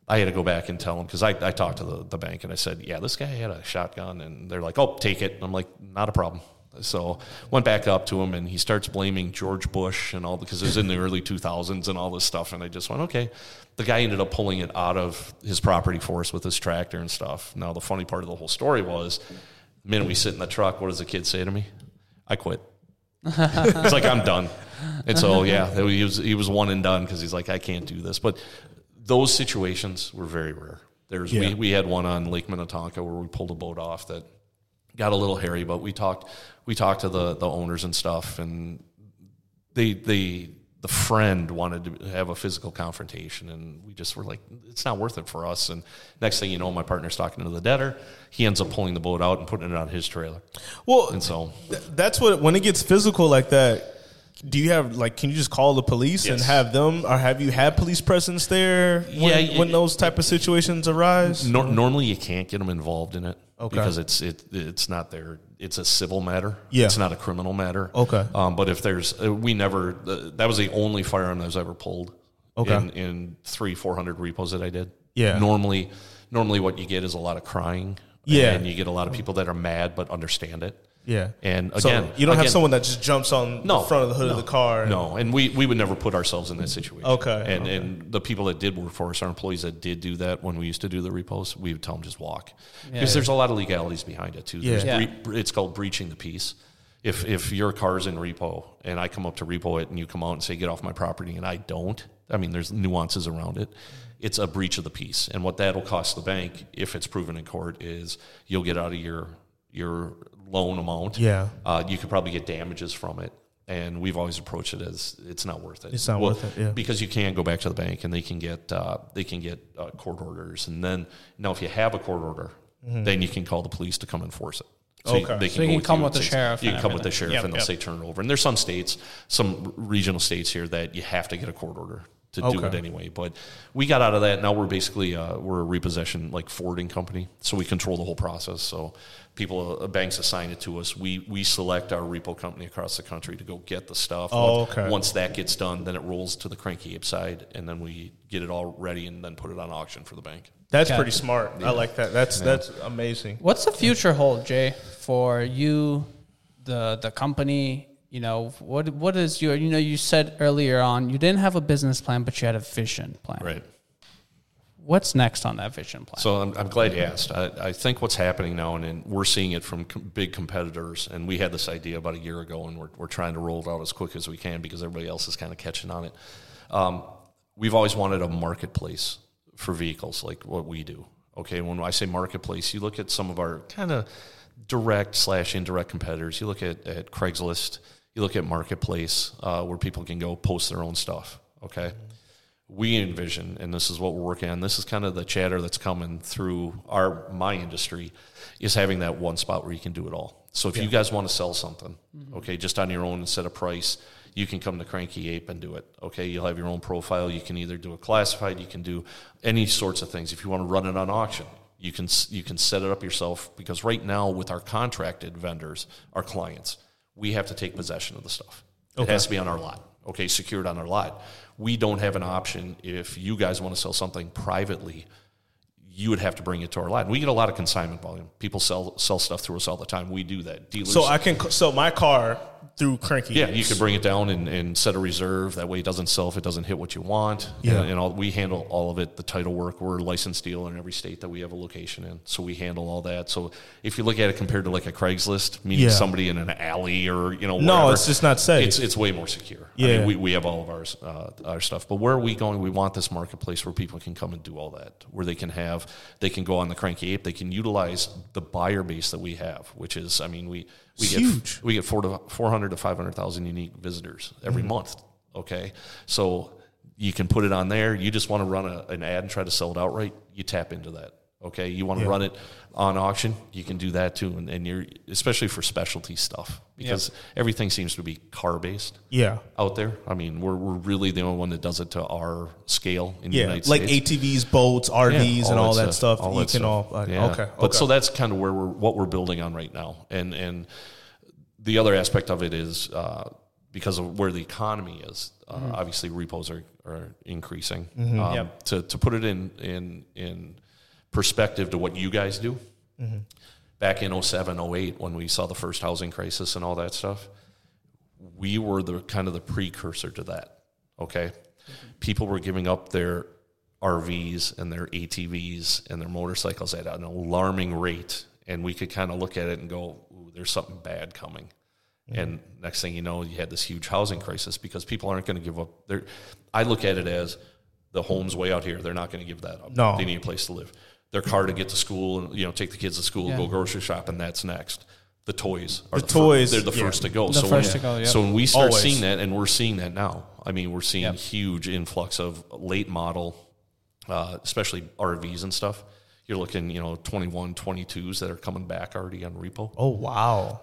I had to go back and tell him, because I talked to the bank, and I said, yeah, this guy had a shotgun. And they're like, oh, take it. And I'm like, not a problem. So went back up to him, and he starts blaming George Bush and all, because it was in the early 2000s and all this stuff. And I just went, okay. The guy ended up pulling it out of his property for us with his tractor and stuff. Now, the funny part of the whole story was, the minute we sit in the truck, what does the kid say to me? I quit. It's like, I'm done. And so, he was one and done, because he's like, I can't do this. But those situations were very rare. There's we had one on Lake Minnetonka where we pulled a boat off that got a little hairy, but we talked to the owners and stuff, and the friend wanted to have a physical confrontation, and we just were like, it's not worth it for us. And next thing you know, my partner's talking to the debtor. He ends up pulling the boat out and putting it on his trailer. Well, and so that's what, when it gets physical like that, do you have, like, can you just call the police and have them, or have you had police presence there when those type of situations arise? Normally you can't get them involved in it. Okay. Because it's not their, it's a civil matter. Yeah. It's not a criminal matter. Okay. But if there's, we never, that was the only firearm that was ever pulled. Okay. In 400 repos that I did. Yeah. Normally what you get is a lot of crying. Yeah. And you get a lot of people that are mad but understand it. Yeah. And again, so you don't have someone that just jumps on the front of the hood of the car. And we would never put ourselves in that situation. Okay. And the people that did work for us, our employees that did do that when we used to do the repos, we would tell them just walk. Because there's a lot of legalities behind it, too. It's called breaching the peace. If your car's in repo and I come up to repo it and you come out and say, get off my property, and I don't, I mean, there's nuances around it. It's a breach of the peace. And what that'll cost the bank, if it's proven in court, is you'll get out of your loan amount. Yeah. You could probably get damages from it. And we've always approached it as it's not worth it. It's not worth it, yeah. Because you can go back to the bank and they can get court orders. And then, now if you have a court order, then you can call the police to come enforce it. So okay. You can come with the sheriff and they'll say turn it over. And there's some states, some regional states here that you have to get a court order to do it anyway. But we got out of that. Now we're basically, we're a repossession, like, forwarding company. So we control the whole process. So people, banks assign it to us. We select our repo company across the country to go get the stuff. Once that gets done, then it rolls to the Cranky Ape side, and then we get it all ready and then put it on auction for the bank. That's pretty smart. Yeah. I like that. That's amazing. What's the future hold, Jay, for you, the company? You know, what is your, you know, you said earlier on you didn't have a business plan, but you had a vision plan. Right. What's next on that vision plan? So I'm glad you asked. I think what's happening now, and we're seeing it from big competitors, and we had this idea about a year ago, and we're trying to roll it out as quick as we can because everybody else is kind of catching on it. We've always wanted a marketplace for vehicles like what we do. Okay, when I say marketplace, you look at some of our kind of direct/indirect competitors. You look at Craigslist. You look at Marketplace, where people can go post their own stuff, okay? We envision, and this is what we're working on, this is kind of the chatter that's coming through my industry, is having that one spot where you can do it all. So if you guys want to sell something, okay, just on your own and set a price, you can come to Cranky Ape and do it, okay? You'll have your own profile. You can either do a classified. You can do any sorts of things. If you want to run it on auction, you can set it up yourself, because right now with our contracted vendors, our clients, we have to take possession of the stuff. It has to be on our lot. Okay, secured on our lot. We don't have an option. If you guys want to sell something privately, you would have to bring it to our lot. And we get a lot of consignment volume. People sell stuff through us all the time. We do that. Dealers. So I can sell my car through Cranky. Yeah, you can bring it down and set a reserve. That way it doesn't sell if it doesn't hit what you want. Yeah. And we handle all of it, the title work. We're a licensed dealer in every state that we have a location in. So we handle all that. So if you look at it compared to like a Craigslist, meaning somebody in an alley or, you know, whatever. No, it's just not safe. It's way more secure. Yeah. I mean, we have all of our stuff. But where are we going? We want this marketplace where people can come and do all that, where they can go on the Cranky Ape. They can utilize the buyer base that we have, which is, I mean, we get 400 to 500,000 unique visitors every month, okay? So you can put it on there. You just want to run an ad and try to sell it outright, you tap into that, okay? You want to run it on auction, you can do that too, and you're, especially for specialty stuff, because everything seems to be car-based out there. I mean, we're really the only one that does it to our scale in the United States. Like ATVs, boats, RVs, and all that stuff. All that stuff. But so that's kind of where what we're building on right now. And the other aspect of it is because of where the economy is, obviously repos are increasing. To put it in perspective to what you guys do, back in 2007, 2008, when we saw the first housing crisis and all that stuff, we were the kind of the precursor to that, okay? People were giving up their RVs and their ATVs and their motorcycles at an alarming rate, and we could kind of look at it and go, ooh, there's something bad coming. And next thing you know, you had this huge housing crisis because people aren't going to give up. I look at it as the home's way out here. They're not going to give that up. No. They need a place to live. their car to get to school and, you know, take the kids to school, go grocery shopping. That's next. The toys are the toys. They're the first to go. So when we start seeing that, and we're seeing that now, I mean, we're seeing huge influx of late model, especially RVs and stuff. You're looking, you know, 21, 22s that are coming back already on repo. Oh, wow.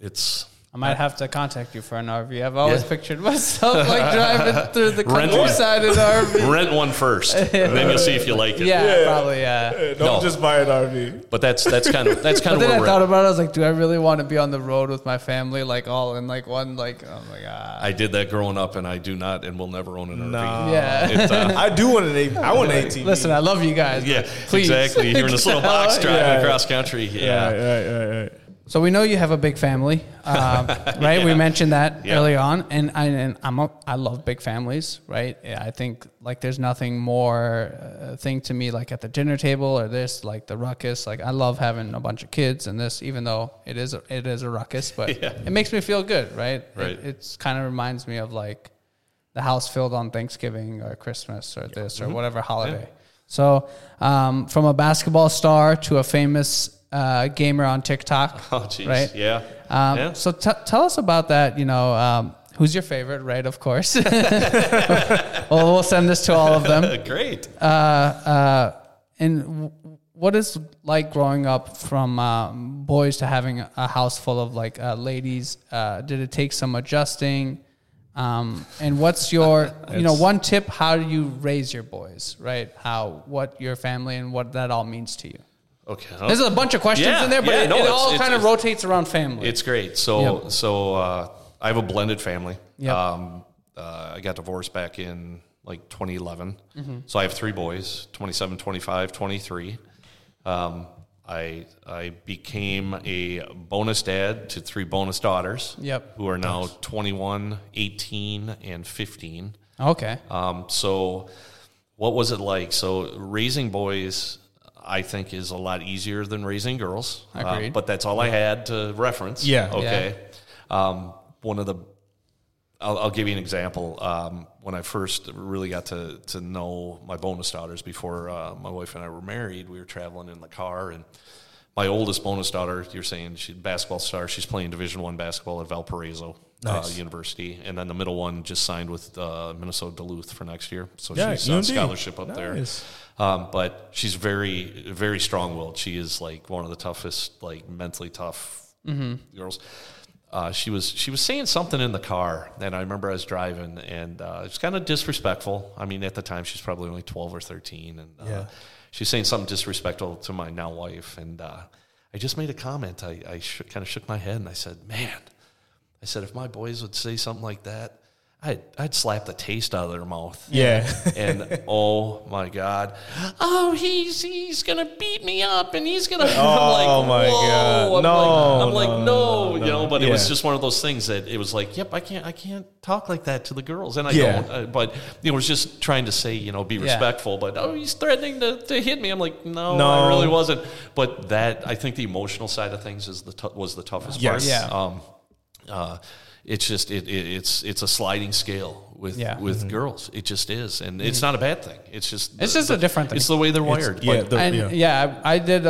It's... I might have to contact you for an RV. I've always pictured myself like driving through the countryside in an RV. Rent one first, and then you'll see if you like it. Yeah. Probably. Yeah. Don't just buy an RV. But that's kind of. But then I thought about it. I was like, do I really want to be on the road with my family, like all in like one? Like, oh my god. I did that growing up, and I do not, and will never own an RV. Yeah. I do want an ATV. I want an ATV. Listen, I love you guys. Yeah. Please. Exactly. You're in this little box driving across country. Yeah. Right. So we know you have a big family, right? Yeah. We mentioned that early on, and I love big families, right? Yeah, I think like there's nothing more thing to me like at the dinner table or this like the ruckus. Like I love having a bunch of kids and this, even though it is a ruckus, but it makes me feel good, right? Right. It kind of reminds me of like the house filled on Thanksgiving or Christmas or this or whatever holiday. Yeah. So from a basketball star to a famous gamer on TikTok, right? Yeah. So tell us about that. You know, who's your favorite, right? Of course. Well, we'll send this to all of them. Great. And what is like growing up from boys to having a house full of like ladies? Did it take some adjusting? And what's your, you know, one tip? How do you raise your boys, right? What your family and what that all means to you? Okay. There's a bunch of questions in there, but it all kind of rotates around family. It's great. So I have a blended family. Yep. I got divorced back in like 2011. Mm-hmm. So I have three boys, 27, 25, 23. I became a bonus dad to three bonus daughters. Yep. Who are now 21, 18, and 15. Okay. So what was it like? So raising boys, I think, is a lot easier than raising girls. Agreed. But that's all I had to reference. Yeah. Okay. Yeah. I'll give you an example. When I first really got to know my bonus daughters before my wife and I were married, we were traveling in the car, and my oldest bonus daughter, you're saying she's a basketball star. She's playing Division I basketball at Valparaiso University. And then the middle one just signed with Minnesota Duluth for next year. So she's on scholarship up there. But she's very, very strong-willed. She is like one of the toughest, like mentally tough girls. She was saying something in the car, and I remember I was driving, and it's kind of disrespectful. I mean, at the time, she's probably only 12 or 13, and she's saying something disrespectful to my now wife, and I just made a comment. I kind of shook my head, and I said, man, I said, if my boys would say something like that, I'd slap the taste out of their mouth. Yeah. And oh, my God. Oh, he's going to beat me up, and he's going to... Oh, my God. No. You know, but it was just one of those things that it was like, yep, I can't talk like that to the girls. And I don't. But it was just trying to say, you know, be respectful. But, oh, he's threatening to hit me. I'm like, no, I really wasn't. But that, I think the emotional side of things is was the toughest part. Yes. It's just it's a sliding scale with girls. It just is, and it's not a bad thing. It's just a different thing. It's the way they're wired. I did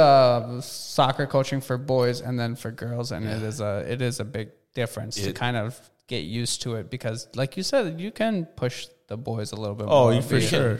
soccer coaching for boys and then for girls, and it is a big difference to kind of get used to it, because, like you said, you can push the boys a little bit more. Oh, you for sure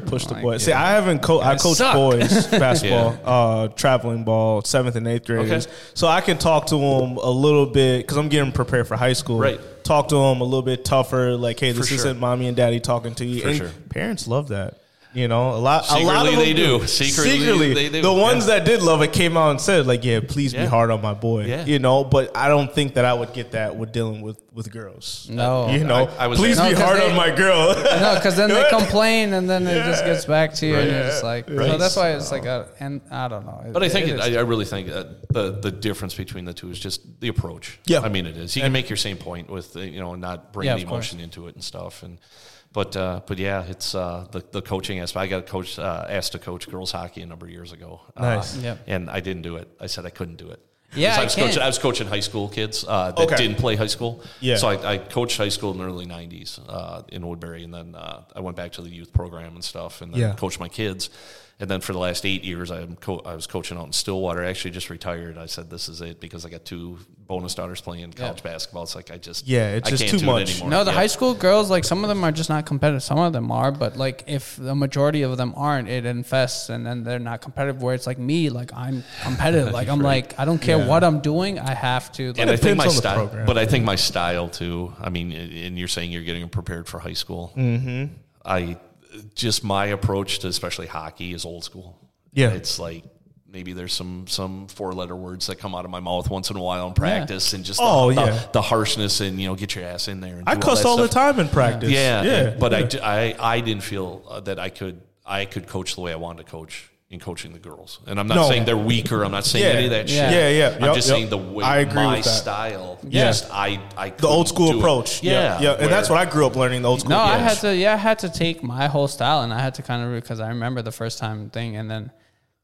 push the boys. See, I haven't coached boys basketball, traveling ball, 7th and 8th graders. Okay. So I can talk to them a little bit, because I'm getting prepared for high school. Right. Talk to them a little bit tougher, like, hey, this isn't mommy and daddy talking to you. Parents love that. You know, a lot of them do. Secretly they do. The ones that did love it came out and said, like, yeah, please be hard on my boy. Yeah. You know, but I don't think that I would get that with dealing with girls. No. You know, please be hard on my girl. No, because then they complain, and then it just gets back to you. Right. And you're just like, so that's why it's like, and I don't know. But I really think the difference between the two is just the approach. Yeah. I mean, it is. You can make your same point with, you know, not bring the emotion into it and stuff. And But yeah, it's the coaching aspect. I got asked to coach girls hockey a number of years ago. Nice. And I didn't do it. I said I couldn't do it. Yeah, I was coaching high school kids that didn't play high school. Yeah. So I coached high school in the early 90s in Woodbury, and then I went back to the youth program and stuff, and then coached my kids. And then for the last 8 years, I was coaching out in Stillwater. I actually just retired. I said, this is it, because I got two bonus daughters playing college basketball. It's like, I just, it's just too much. Anymore. No, the high school girls, like, some of them are just not competitive. Some of them are, but like, if the majority of them aren't, it infests, and then they're not competitive, where it's like me, like, I'm competitive. Like, I'm right. Like, I don't care what I'm doing. I have to. Like, and I think my style, program, but I think my style too, I mean, and you're saying you're getting prepared for high school. Mm-hmm. Just my approach to especially hockey is old school. Yeah. It's like maybe there's some four-letter words that come out of my mouth once in a while in practice and just the harshness and, you know, get your ass in there. And I cuss all the time in practice. Yeah. But I didn't feel that I could coach the way I wanted to coach in coaching the girls. And I'm not saying they're weaker. I'm not saying any of that shit. Yeah. I'm just saying the way I agree my with that. Style. Yeah. Just I the old school approach. Yeah. And that's what I grew up learning, the old school approach. I had to take my whole style, and I had to kind of, because I remember the first time thing, and then,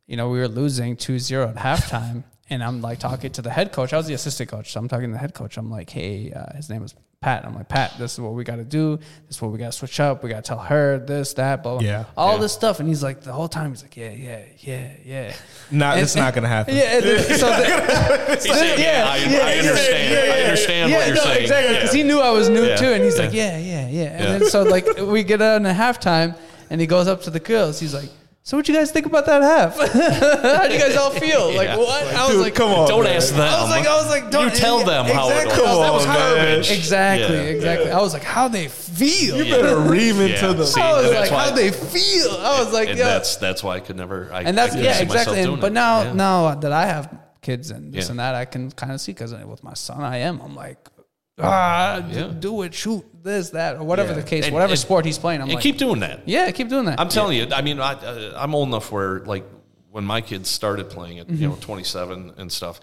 you know, we were losing 2-0 at halftime, and I'm like talking to the head coach. I was the assistant coach, so I'm talking to the head coach. I'm like, hey, his name was Pat. I'm like, Pat, this is what we got to do. This is what we got to switch up. We got to tell her this, that, blah, blah. All this stuff. And he's like, the whole time, he's like, yeah. It's not going to happen. Yeah. I understand. I understand what you're saying. Exactly, because he knew I was new too. And he's like, yeah. And then so, like, we get on at halftime, and he goes up to the girls. He's like, so what you guys think about that half? How do you guys all feel? Like, what? Like, I was dude, like, come on, don't man. Ask them. I was like, don't. You tell them exactly. how it goes. Come that was garbage. Exactly. Yeah. I was like, how they feel. You better ream into them. See, I was like, how they feel. I was like, that's why I could never. I couldn't see myself doing it. But now that I have kids and this and that, I can kind of see, because with my son, I'm like, do it, shoot this, that, or whatever the case, and, whatever and, sport he's playing. I'm like, keep doing that. Yeah, keep doing that. I'm telling you, I mean, I'm old enough where, like, when my kids started playing at, you know, 27 and stuff,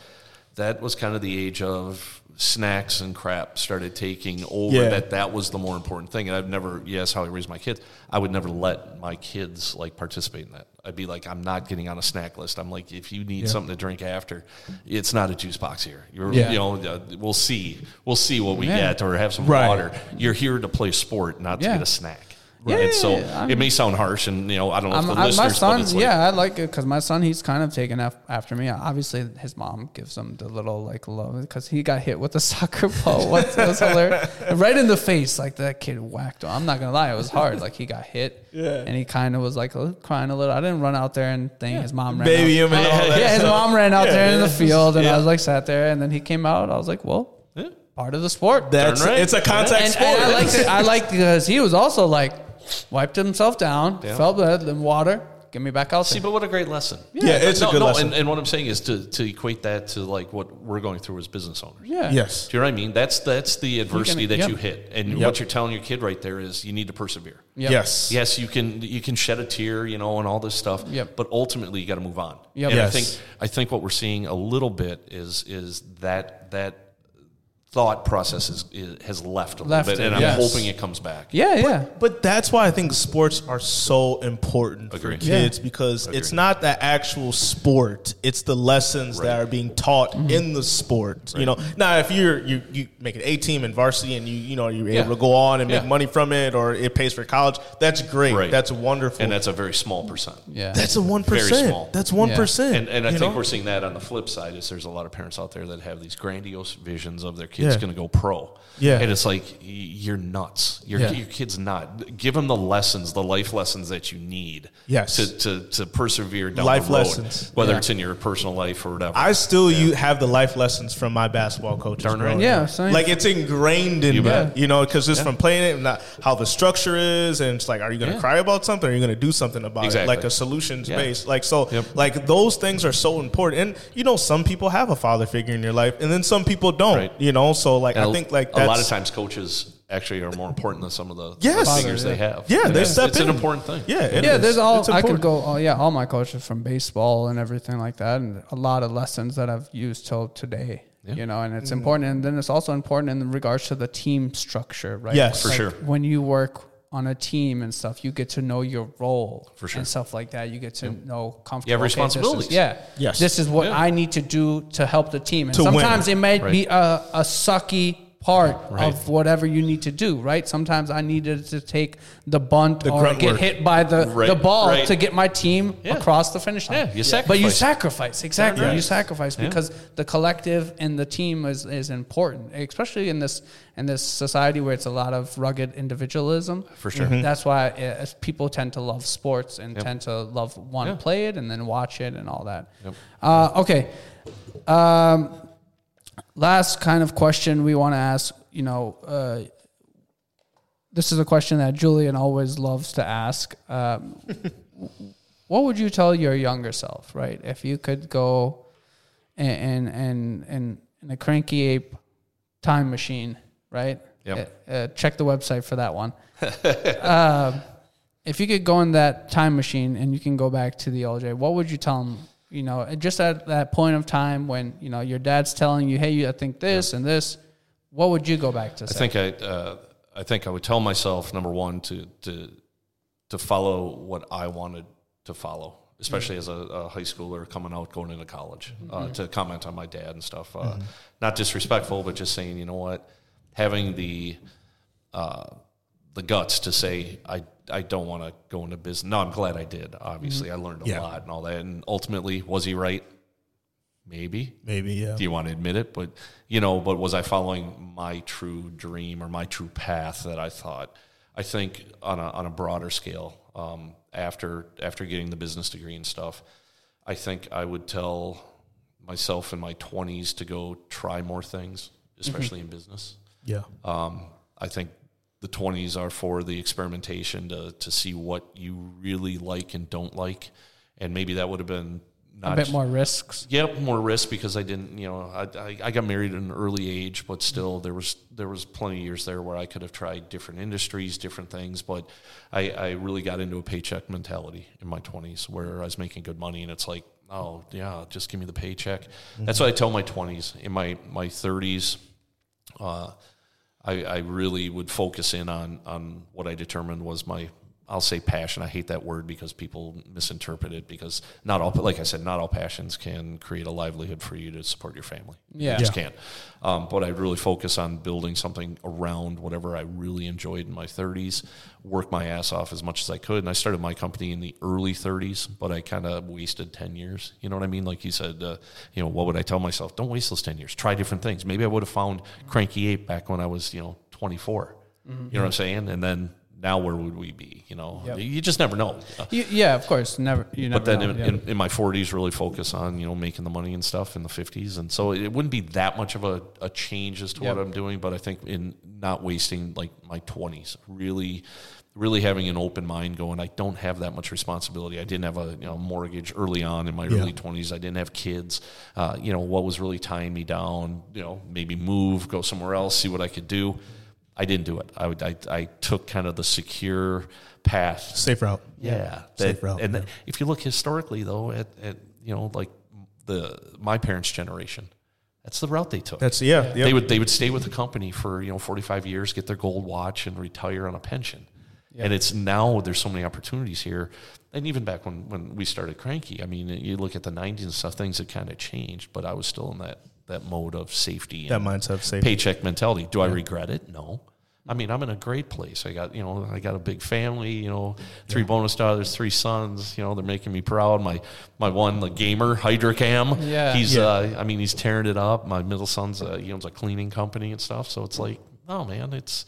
that was kind of the age of snacks and crap started taking over, that was the more important thing. And I've never, that's how I raised my kids. I would never let my kids, like, participate in that. I'd be like, I'm not getting on a snack list. I'm like, if you need something to drink after, it's not a juice box here. You know, we'll see what we get, or have some water. You're here to play sport, not to get a snack. Right. Yeah, and so it may sound harsh, and, you know, I don't know if the listeners. My son, like, I like it, because my son, he's kind of taken after me. Obviously, his mom gives him the little, like, love, because he got hit with a soccer ball. It was hilarious, right in the face. Like, that kid whacked him. I'm not gonna lie, it was hard. Like, he got hit, and he kind of was like crying a little. I didn't run out there and thing. His mom ran. Baby him and all that. Yeah, his mom ran out there in the field, and I was like sat there, and then he came out. I was like, well. Part of the sport. That's right. It's a contact sport. And I liked because he was also like wiped himself down, felt blood and water. Give me back out. See, but what a great lesson. It's a good lesson. And what I'm saying is to equate that to, like, what we're going through as business owners. Yeah. Yes. Do you know what I mean? That's the adversity that you hit. And what you're telling your kid right there is you need to persevere. Yep. Yes. Yes, you can shed a tear, you know, and all this stuff. Yep. But ultimately you got to move on. Yep. And I think what we're seeing a little bit is that thought process has left a little bit, and I'm hoping it comes back. But that's why I think sports are so important for kids, because it's not the actual sport, it's the lessons that are being taught in the sport. You know, now if you make an A team in varsity and you know you're able to go on and make money from it, or it pays for college, that's great. That's wonderful, and that's a very small percent. That's a 1%. That's 1%. And I think we're seeing that on the flip side is there's a lot of parents out there that have these grandiose visions of their kids. It's going to go pro. And it's like, you're nuts. Your kid's not. Give them the life lessons that you need to persevere down life the road, lessons. Whether it's in your personal life or whatever. I still have the life lessons from my basketball coaches. Darn right. Yeah, same. Like, it's ingrained in me, you know, because just from playing it and how the structure is, and it's like, are you going to cry about something, or are you going to do something about it? Like a solutions based. Like, so, like, those things are so important. And, you know, some people have a father figure in your life, and then some people don't, you know. So, like, I think, like, that's a lot of times coaches actually are more important than some of the figures they have. Yeah, they step in. It's an important thing. There's all I could go. All my coaches from baseball and everything like that, and a lot of lessons that I've used till today. You know, and it's important, and then it's also important in regards to the team structure, right? Yes, like, for sure. When you work on a team and stuff, you get to know your role for sure. And stuff like that. You get to know comfortable. You have responsibilities. This is what I need to do to help the team. And sometimes it might be a sucky part of whatever you need to do, right? Sometimes I needed to take the bunt or get hit by the ball to get my team across the finish line. Yeah, you sacrifice. But you sacrifice, exactly. Right. You sacrifice because the collective and the team is important, especially in this society where it's a lot of rugged individualism. For sure. Mm-hmm. That's why people tend to love sports and tend to love play it and then watch it and all that. Yep. Last kind of question we want to ask, this is a question that Julian always loves to ask. What would you tell your younger self, right? If you could go in a Cranky Ape time machine, right? Yep. Check the website for that one. If you could go in that time machine and you can go back to the LJ, what would you tell him? Just at that point of time when, your dad's telling you, hey, I think this and this, what would you go back to say? I think I would tell myself, number one, to follow what I wanted to follow, especially as a high schooler coming out, going into college, to comment on my dad and stuff. Not disrespectful, but just saying, you know what, having the guts to say, I don't want to go into business. No, I'm glad I did. Obviously, I learned a lot and all that. And ultimately, was he right? Maybe, yeah. Do you want to admit it? But, but was I following my true dream or my true path that I thought? I think on a broader scale, after getting the business degree and stuff, I think I would tell myself in my 20s to go try more things, especially in business. Yeah. I think the 20s are for the experimentation to see what you really like and don't like. And maybe that would have been not a bit more risks. Yep, more risk because I didn't, I got married at an early age, but still there was plenty of years there where I could have tried different industries, different things. But I really got into a paycheck mentality in my 20s where I was making good money. And it's like, oh, yeah, just give me the paycheck. Mm-hmm. That's what I tell my 20s. In my 30s, I really would focus in on what I determined was my, I'll say passion. I hate that word because people misinterpret it because not all passions can create a livelihood for you to support your family. Yeah. You just can't. But I really focus on building something around whatever I really enjoyed in my 30s, work my ass off as much as I could. And I started my company in the early 30s, but I kind of wasted 10 years. You know what I mean? Like you said, what would I tell myself? Don't waste those 10 years. Try different things. Maybe I would have found Cranky Ape back when I was, 24. Mm-hmm. You know what I'm saying? And then now where would we be? You just never know. Of course, never. In my 40s, really focus on making the money and stuff in the 50s, and so it wouldn't be that much of a change as to what I'm doing. But I think in not wasting like my 20s, really, really having an open mind, going, I don't have that much responsibility. I didn't have a mortgage early on in my early 20s. I didn't have kids. What was really tying me down? Maybe move, go somewhere else, see what I could do. I didn't do it. I took kind of the secure path. Safe route. Yeah. Safe route. And if you look historically, though, at my parents' generation, that's the route they took. They would stay with the company for 45 years, get their gold watch, and retire on a pension. Yeah. And it's now there's so many opportunities here. And even back when we started Cranky, I mean, you look at the 90s and stuff, things had kind of changed, but I was still in that mode of safety, that mindset of safety, paycheck mentality. Do I regret it? No. I mean, I'm in a great place. I got, I got a big family, 3 bonus daughters, 3 sons, they're making me proud. My one, the gamer, Hydra Cam, he's tearing it up. My middle son's, he owns a cleaning company and stuff. So it's like, oh man, it's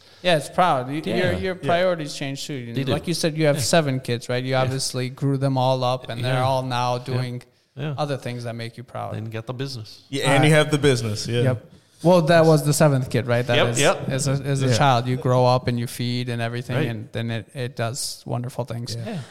proud. Your priorities change too. Like you said, you have 7 kids, right? You obviously grew them all up and they're all now doing other things that make you proud. And get the business. Yeah, and you have the business. Yeah. Yep. Well, that was the 7th kid, right? That As a child, you grow up and you feed and everything, and then it does wonderful things. Yeah.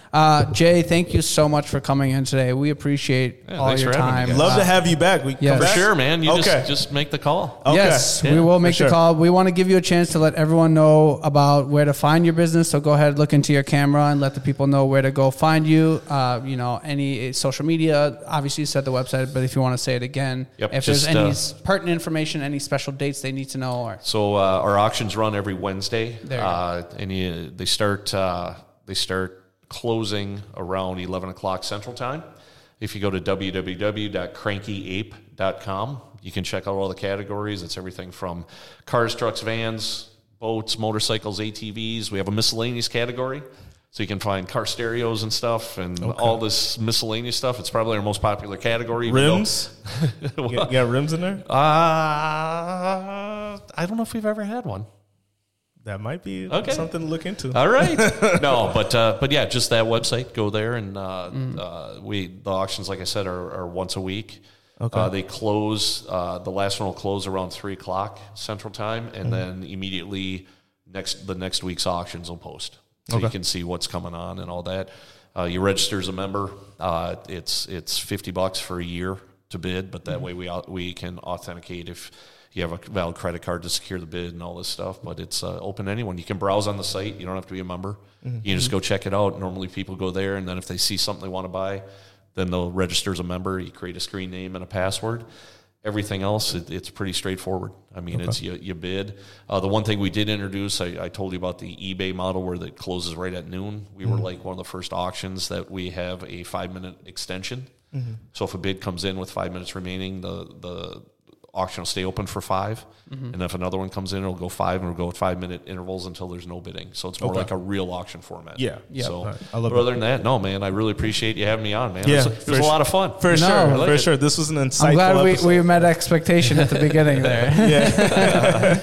Jay, thank you so much for coming in today. We appreciate all your time. Love to have you back. We come back. For sure, man. You just make the call. Okay. Yes, we will make the call. We want to give you a chance to let everyone know about where to find your business. So go ahead, look into your camera and let the people know where to go find you. Any social media, obviously you said the website, but if you want to say it again, if there's any pertinent information, any special dates they need to know? Our auctions run every Wednesday. They start closing around 11 o'clock Central Time. If you go to www.CrankyApe.com, You can check out all the categories. It's everything from cars, trucks, vans, boats, motorcycles, ATVs. We have a miscellaneous category. So you can find car stereos and stuff and all this miscellaneous stuff. It's probably our most popular category. Rims? Well, you got rims in there? I don't know if we've ever had one. That might be something to look into. All right. No, but yeah, just that website. Go there. And the auctions, like I said, are once a week. Okay. They close. The last one will close around 3 o'clock Central Time. And then immediately the next week's auctions will post. So you can see what's coming on and all that. You register as a member. It's $50 for a year to bid, but that way we can authenticate if you have a valid credit card to secure the bid and all this stuff. But it's open to anyone. You can browse on the site. You don't have to be a member. Mm-hmm. You can just go check it out. Normally people go there, and then if they see something they want to buy, then they'll register as a member. You create a screen name and a password. Everything else, it's pretty straightforward. I mean, it's you bid. The one thing we did introduce, I told you about the eBay model where it closes right at noon. We were like one of the first auctions that we have a 5-minute extension. Mm-hmm. So if a bid comes in with 5 minutes remaining, the auction will stay open for 5. Mm-hmm. And if another one comes in, it'll go 5, and it'll go at 5-minute intervals until there's no bidding. So it's more like a real auction format. Yeah. So I love other than that, no, man, I really appreciate you having me on, man. Yeah, it was a lot of fun. For sure. This was an insightful episode. We met expectation at the beginning there.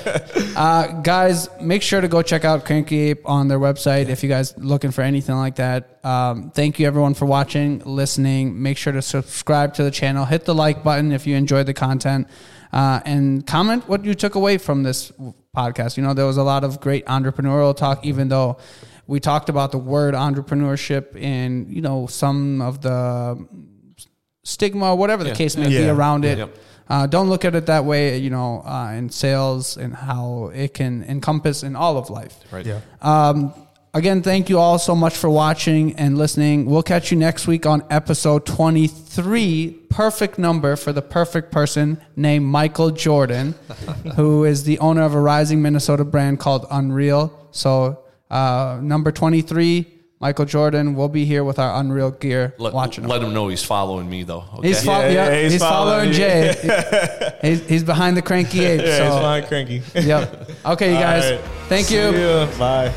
Guys, make sure to go check out Cranky Ape on their website if you guys looking for anything like that. Thank you, everyone, for watching, listening. Make sure to subscribe to the channel. Hit the like button if you enjoyed the content. And comment what you took away from this podcast. You know, there was a lot of great entrepreneurial talk, even though we talked about the word entrepreneurship and, you know, some of the stigma, whatever the case may be around it. Yep. Don't look at it that way, you know, in sales and how it can encompass in all of life. Right. Yeah. Again, thank you all so much for watching and listening. We'll catch you next week on episode 23. Perfect number for the perfect person named Michael Jordan, who is the owner of a rising Minnesota brand called Unreal. So number 23, Michael Jordan will be here with our Unreal gear watching him. Let him know he's following me, though. Okay? He's following Jay. he's behind the Cranky Ape. He's behind Cranky. Yep. Okay, you guys. Right. Thank you. See ya. Bye.